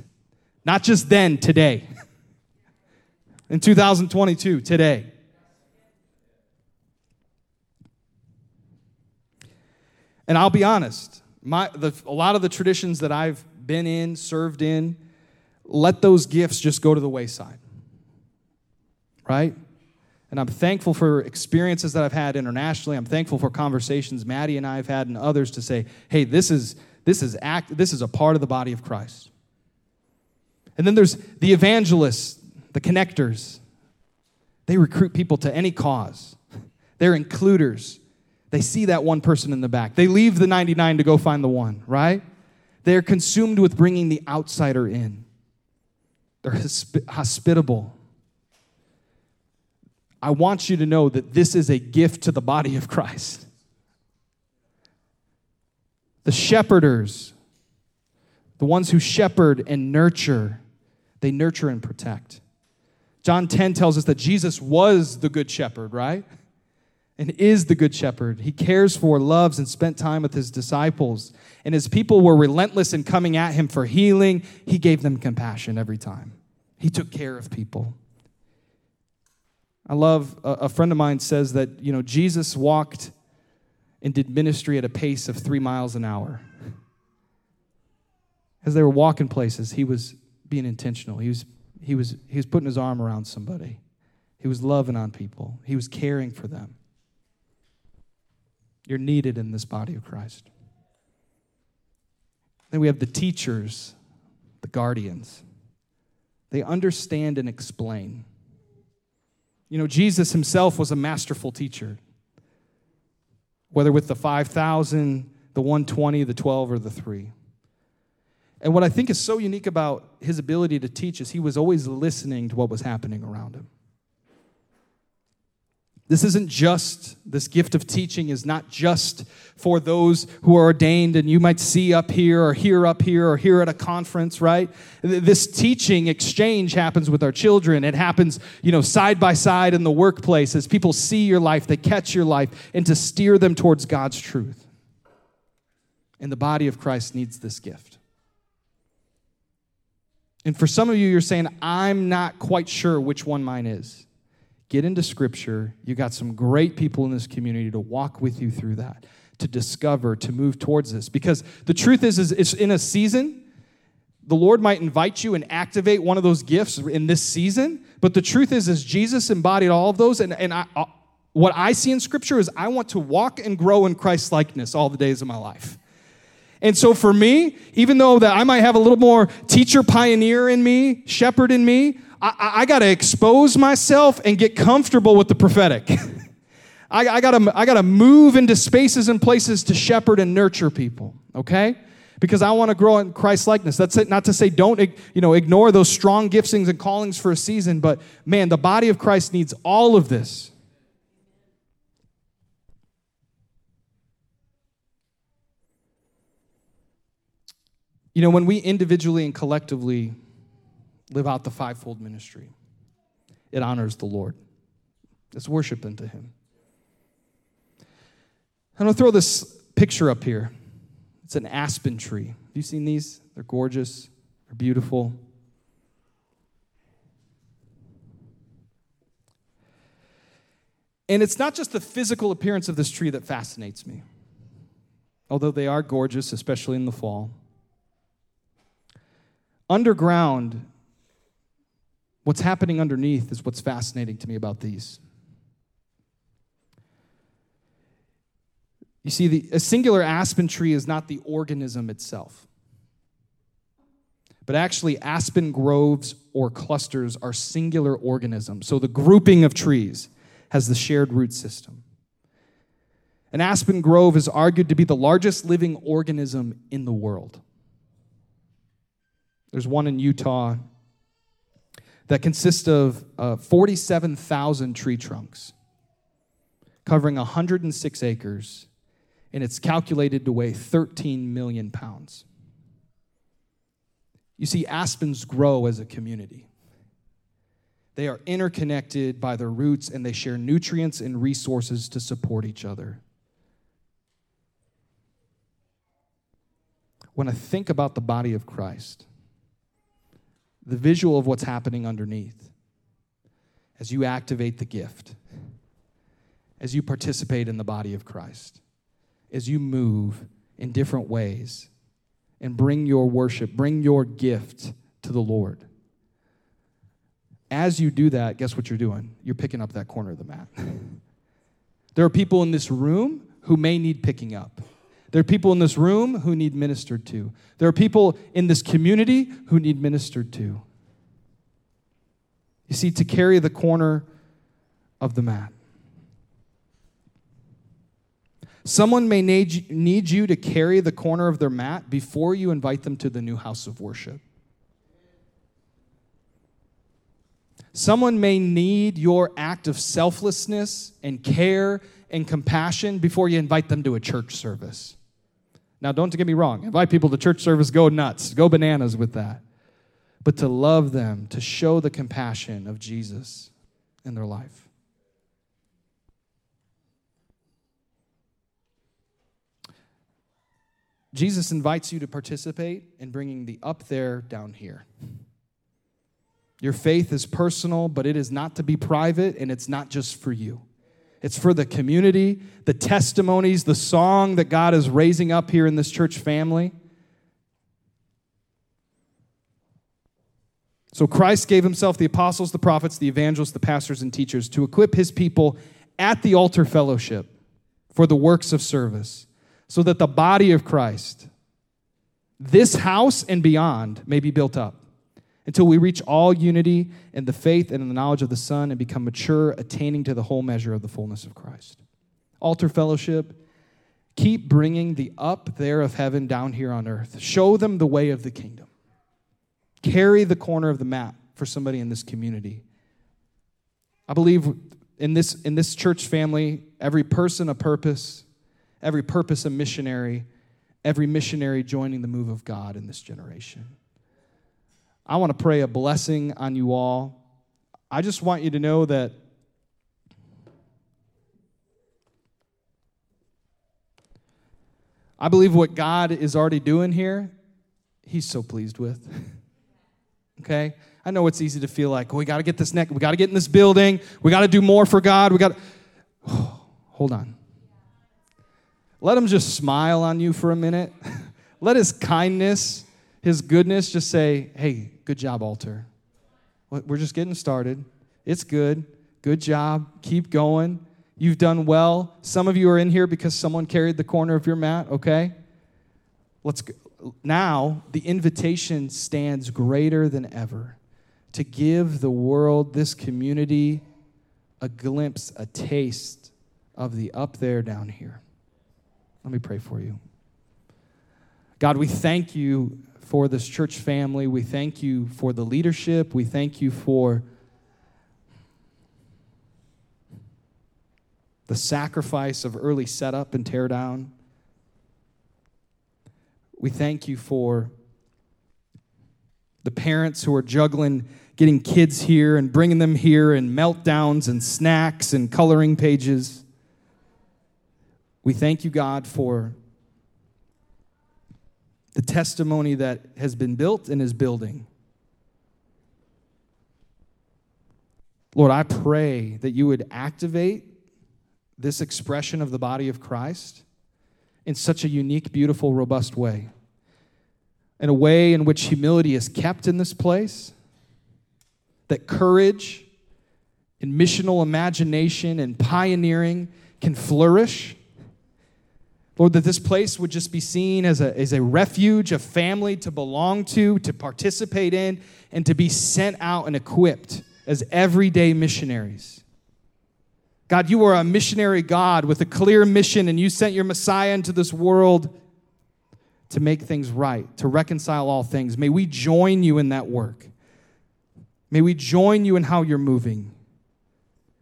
Not just then, today. In 2022, today. And I'll be honest, a lot of the traditions that I've been in, served in, let those gifts just go to the wayside. right? And I'm thankful for experiences that I've had internationally. I'm thankful for conversations Mattie and I have had and others to say, hey, this is a part of the body of Christ. And then there's the evangelists, the connectors. They recruit people to any cause. They're includers. They see that one person in the back. They leave the 99 to go find the one, right? They're consumed with bringing the outsider in. They're hospitable. I want you to know that this is a gift to the body of Christ. The shepherders, the ones who shepherd and nurture, they nurture and protect. John 10 tells us that Jesus was the good shepherd, right? And is the good shepherd. He cares for, loves, and spent time with his disciples. And his people were relentless in coming at him for healing. He gave them compassion every time. He took care of people. I love, a friend of mine says that, you know, Jesus walked and did ministry at a pace of 3 miles an hour. As they were walking places, he was being intentional. He was putting his arm around somebody. He was loving on people. He was caring for them. You're needed in this body of Christ. Then we have the teachers, the guardians. They understand and explain. You know, Jesus himself was a masterful teacher, whether with the 5,000, the 120, the 12, or the 3. And what I think is so unique about his ability to teach is he was always listening to what was happening around him. This gift of teaching is not just for those who are ordained and you might see up here or hear up here or hear at a conference, right? This teaching exchange happens with our children. It happens, you know, side by side in the workplace as people see your life, they catch your life, and to steer them towards God's truth. And the body of Christ needs this gift. And for some of you, you're saying, I'm not quite sure which one mine is. Get into Scripture. You got some great people in this community to walk with you through that, to discover, to move towards this. Because the truth is it's in a season. The Lord might invite you and activate one of those gifts in this season. But the truth is Jesus embodied all of those. And what I see in Scripture is I want to walk and grow in Christ's likeness all the days of my life. And so for me, even though that I might have a little more teacher pioneer in me, shepherd in me, I got to expose myself and get comfortable with the prophetic. I gotta move into spaces and places to shepherd and nurture people, okay? Because I want to grow in Christ's likeness. That's it. Not to say don't, ignore those strong giftings and callings for a season, but man, the body of Christ needs all of this. You know, when we individually and collectively live out the fivefold ministry, it honors the Lord. It's worship unto him. I'm going to throw this picture up here. It's an aspen tree. Have you seen these? They're gorgeous. They're beautiful. And it's not just the physical appearance of this tree that fascinates me, although they are gorgeous, especially in the fall. Underground, what's happening underneath is what's fascinating to me about these. You see, a singular aspen tree is not the organism itself, but actually aspen groves or clusters are singular organisms. So the grouping of trees has the shared root system. An aspen grove is argued to be the largest living organism in the world. There's one in Utah that consists of 47,000 tree trunks covering 106 acres, and it's calculated to weigh 13 million pounds. You see, aspens grow as a community. They are interconnected by their roots, and they share nutrients and resources to support each other. When I think about the body of Christ, the visual of what's happening underneath, as you activate the gift, as you participate in the body of Christ, as you move in different ways and bring your worship, bring your gift to the Lord, As you do that, guess what you're doing? You're picking up that corner of the mat. There are people in this room who may need picking up. There are people in this room who need ministered to. There are people in this community who need ministered to. You see, to carry the corner of the mat. Someone may need you to carry the corner of their mat before you invite them to the new house of worship. Someone may need your act of selflessness and care and compassion before you invite them to a church service. Now, don't get me wrong. Invite people to church service, go nuts, go bananas with that. But to love them, to show the compassion of Jesus in their life. Jesus invites you to participate in bringing the up there down here. Your faith is personal, but it is not to be private, and it's not just for you. It's for the community, the testimonies, the song that God is raising up here in this church family. So Christ gave himself the apostles, the prophets, the evangelists, the pastors, and teachers to equip his people at the altar fellowship for the works of service, so that the body of Christ, this house and beyond, may be built up until we reach all unity in the faith and in the knowledge of the Son and become mature, attaining to the whole measure of the fullness of Christ. Altar fellowship, keep bringing the up there of heaven down here on earth. Show them the way of the kingdom. Carry the corner of the mat for somebody in this community. I believe in this church family, every person a purpose, every purpose a missionary, every missionary joining the move of God in this generation. I want to pray a blessing on you all. I just want you to know that I believe what God is already doing here, he's so pleased with. Okay? I know it's easy to feel like, we got to get this neck. We got to get in this building. We got to do more for God. Hold on. Let him just smile on you for a minute. Let his kindness, his goodness, just say, hey, good job, altar. We're just getting started. It's good. Good job. Keep going. You've done well. Some of you are in here because someone carried the corner of your mat, okay? Let's go. Now, the invitation stands greater than ever to give the world, this community, a glimpse, a taste of the up there, down here. Let me pray for you. God, we thank you for this church family. We thank you for the leadership. We thank you for the sacrifice of early setup and teardown. We thank you for the parents who are juggling getting kids here and bringing them here and meltdowns and snacks and coloring pages. We thank you, God, for the testimony that has been built and is building. Lord, I pray that you would activate this expression of the body of Christ in such a unique, beautiful, robust way, in a way in which humility is kept in this place, that courage and missional imagination and pioneering can flourish. Lord, that this place would just be seen as a refuge, a family to belong to participate in, and to be sent out and equipped as everyday missionaries. God, you are a missionary God with a clear mission, and you sent your Messiah into this world to make things right, to reconcile all things. May we join you in that work. May we join you in how you're moving.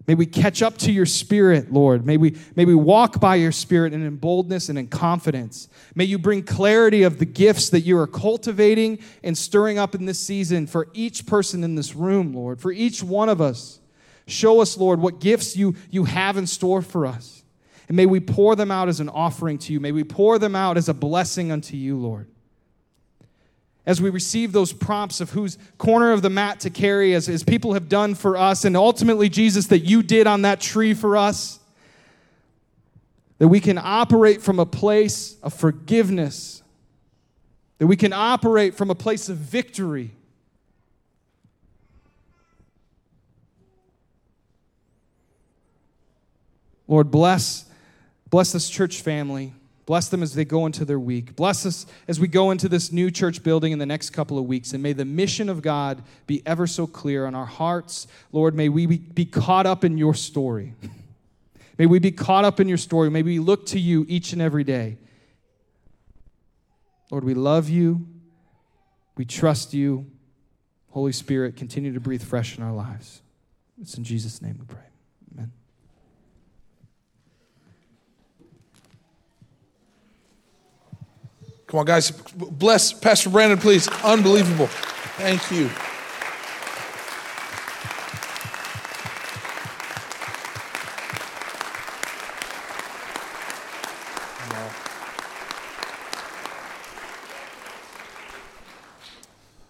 May we catch up to your Spirit, Lord. May we walk by your Spirit and in boldness and in confidence. May you bring clarity of the gifts that you are cultivating and stirring up in this season for each person in this room, Lord, for each one of us. Show us, Lord, what gifts you have in store for us. And may we pour them out as an offering to you. May we pour them out as a blessing unto you, Lord. As we receive those prompts of whose corner of the mat to carry, as people have done for us, and ultimately, Jesus, that you did on that tree for us, that we can operate from a place of forgiveness, that we can operate from a place of victory, Lord, bless this church family. Bless them as they go into their week. Bless us as we go into this new church building in the next couple of weeks. And may the mission of God be ever so clear on our hearts. Lord, may we be caught up in your story. May we be caught up in your story. May we look to you each and every day. Lord, we love you. We trust you. Holy Spirit, continue to breathe fresh in our lives. It's in Jesus' name we pray. Amen. Come on, guys. Bless Pastor Brandon, please. Unbelievable. Thank you.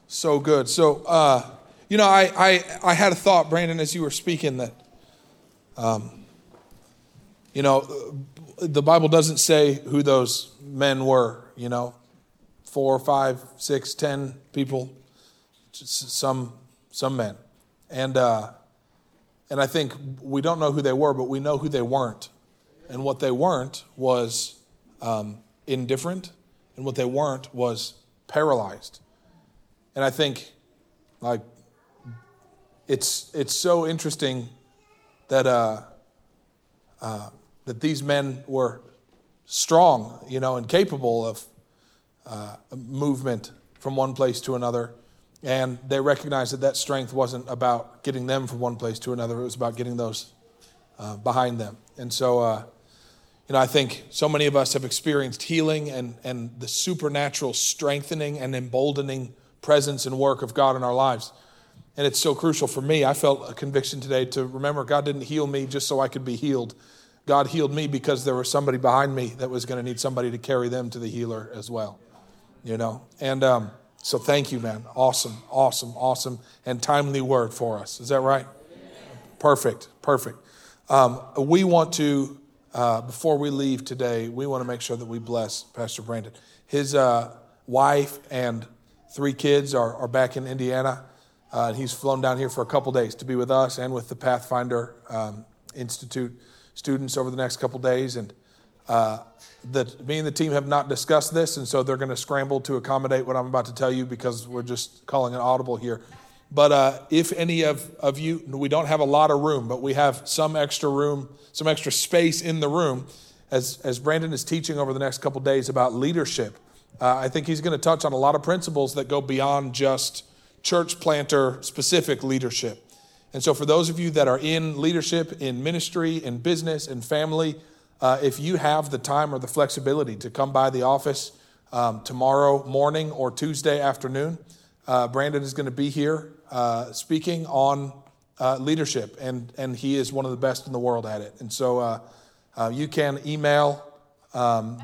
So good. So, I had a thought, Brandon, as you were speaking that, the Bible doesn't say who those men were, 4, 5, 6, 10 people, some men. And I think we don't know who they were, but we know who they weren't. And what they weren't was indifferent, and what they weren't was paralyzed. And I think, it's so interesting that that these men were strong, and capable of movement from one place to another, and they recognized that strength wasn't about getting them from one place to another; it was about getting those behind them. And so, I think so many of us have experienced healing and the supernatural strengthening and emboldening presence and work of God in our lives. And it's so crucial for me. I felt a conviction today to remember God didn't heal me just so I could be healed. God healed me because there was somebody behind me that was going to need somebody to carry them to the healer as well. And so thank you, man. Awesome. And timely word for us. Is that right? Amen. Perfect. We want to, before we leave today, we want to make sure that we bless Pastor Brandon. His wife and 3 kids are back in Indiana. He's flown down here for a couple days to be with us and with the Pathfinder Institute students over the next couple days. And me and the team have not discussed this, and so they're going to scramble to accommodate what I'm about to tell you because we're just calling an audible here. But if any of you, we don't have a lot of room, but we have some extra space in the room as Brandon is teaching over the next couple days about leadership. I think he's going to touch on a lot of principles that go beyond just church planter-specific leadership. And so for those of you that are in leadership, in ministry, in business, in family, if you have the time or the flexibility to come by the office tomorrow morning or Tuesday afternoon, Brandon is going to be here speaking on leadership, and he is one of the best in the world at it. And so you can email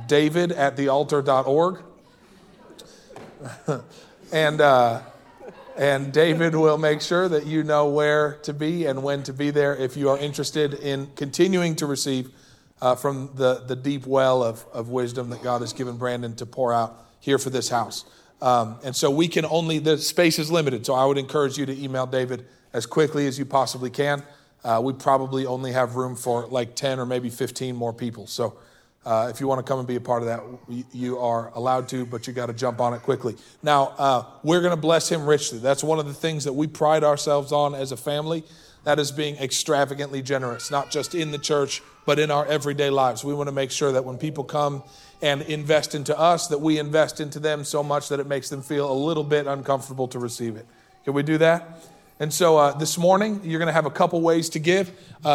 david@thealtar.org. And David will make sure that you know where to be and when to be there if you are interested in continuing to receive from the deep well of wisdom that God has given Brandon to pour out here for this house. And so the space is limited, so I would encourage you to email David as quickly as you possibly can. We probably only have room for 10 or maybe 15 more people. So if you want to come and be a part of that, you are allowed to, but you got to jump on it quickly. Now, we're going to bless him richly. That's one of the things that we pride ourselves on as a family. That is being extravagantly generous, not just in the church, but in our everyday lives. We want to make sure that when people come and invest into us, that we invest into them so much that it makes them feel a little bit uncomfortable to receive it. Can we do that? And so this morning, you're going to have a couple ways to give.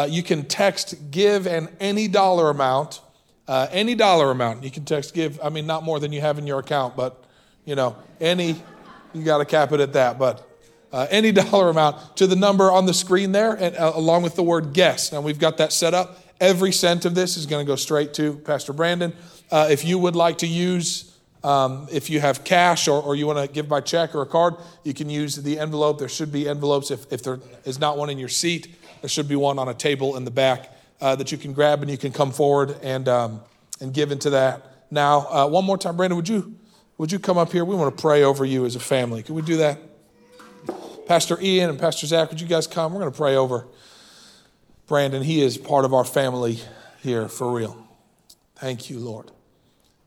You can text give and any dollar amount. Any dollar amount. You can text give, not more than you have in your account, but, you got to cap it at that, but any dollar amount to the number on the screen there, and along with the word guest. Now, we've got that set up. Every cent of this is going to go straight to Pastor Brandon. If you would like to use, if you have cash or you want to give by check or a card, you can use the envelope. There should be envelopes. If there is not one in your seat, there should be one on a table in the back. That you can grab, and you can come forward and give into that. Now, one more time, Brandon, would you come up here? We want to pray over you as a family. Can we do that? Pastor Ian and Pastor Zach, would you guys come? We're going to pray over Brandon. He is part of our family, here for real. Thank you, Lord.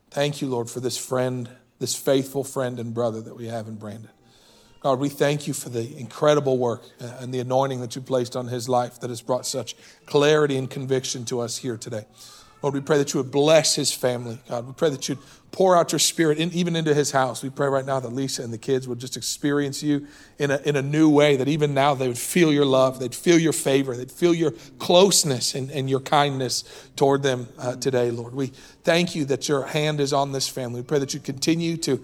Thank you, Lord, for this friend, this faithful friend and brother that we have in Brandon. God, we thank you for the incredible work and the anointing that you placed on his life that has brought such clarity and conviction to us here today. Lord, we pray that you would bless his family. God, we pray that you'd pour out your spirit even into his house. We pray right now that Lisa and the kids would just experience you in a new way, that even now they would feel your love, they'd feel your favor, they'd feel your closeness and your kindness toward them today, Lord. We thank you that your hand is on this family. We pray that you continue to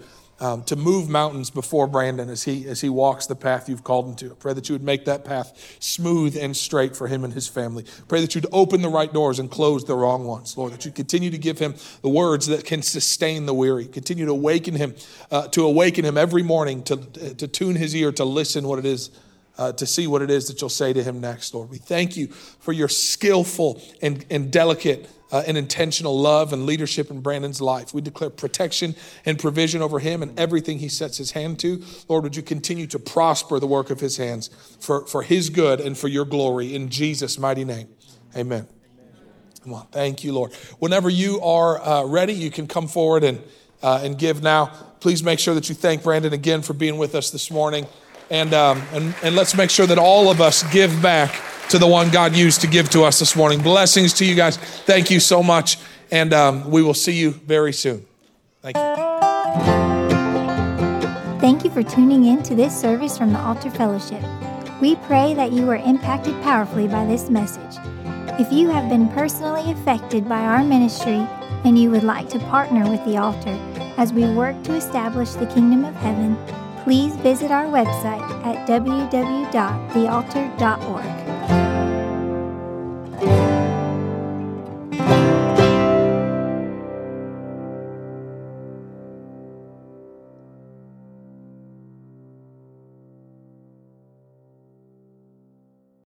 move mountains before Brandon as he walks the path you've called him to. I pray that you would make that path smooth and straight for him and his family. Pray that you'd open the right doors and close the wrong ones, Lord, that you continue to give him the words that can sustain the weary. Continue to awaken him every morning, to tune his ear, to listen what it is, to see what it is that you'll say to him next, Lord. We thank you for your skillful and delicate and intentional love and leadership in Brandon's life. We declare protection and provision over him and everything he sets his hand to. Lord, would you continue to prosper the work of his hands for his good and for your glory in Jesus' mighty name. Amen. Come on. Thank you, Lord. Whenever you are ready, you can come forward and give now. Please make sure that you thank Brandon again for being with us this morning. And let's make sure that all of us give back to the one God used to give to us this morning. Blessings to you guys. Thank you so much. And we will see you very soon. Thank you. Thank you for tuning in to this service from the Altar Fellowship. We pray that you were impacted powerfully by this message. If you have been personally affected by our ministry and you would like to partner with the Altar as we work to establish the kingdom of heaven, please visit our website at www.thealtar.org.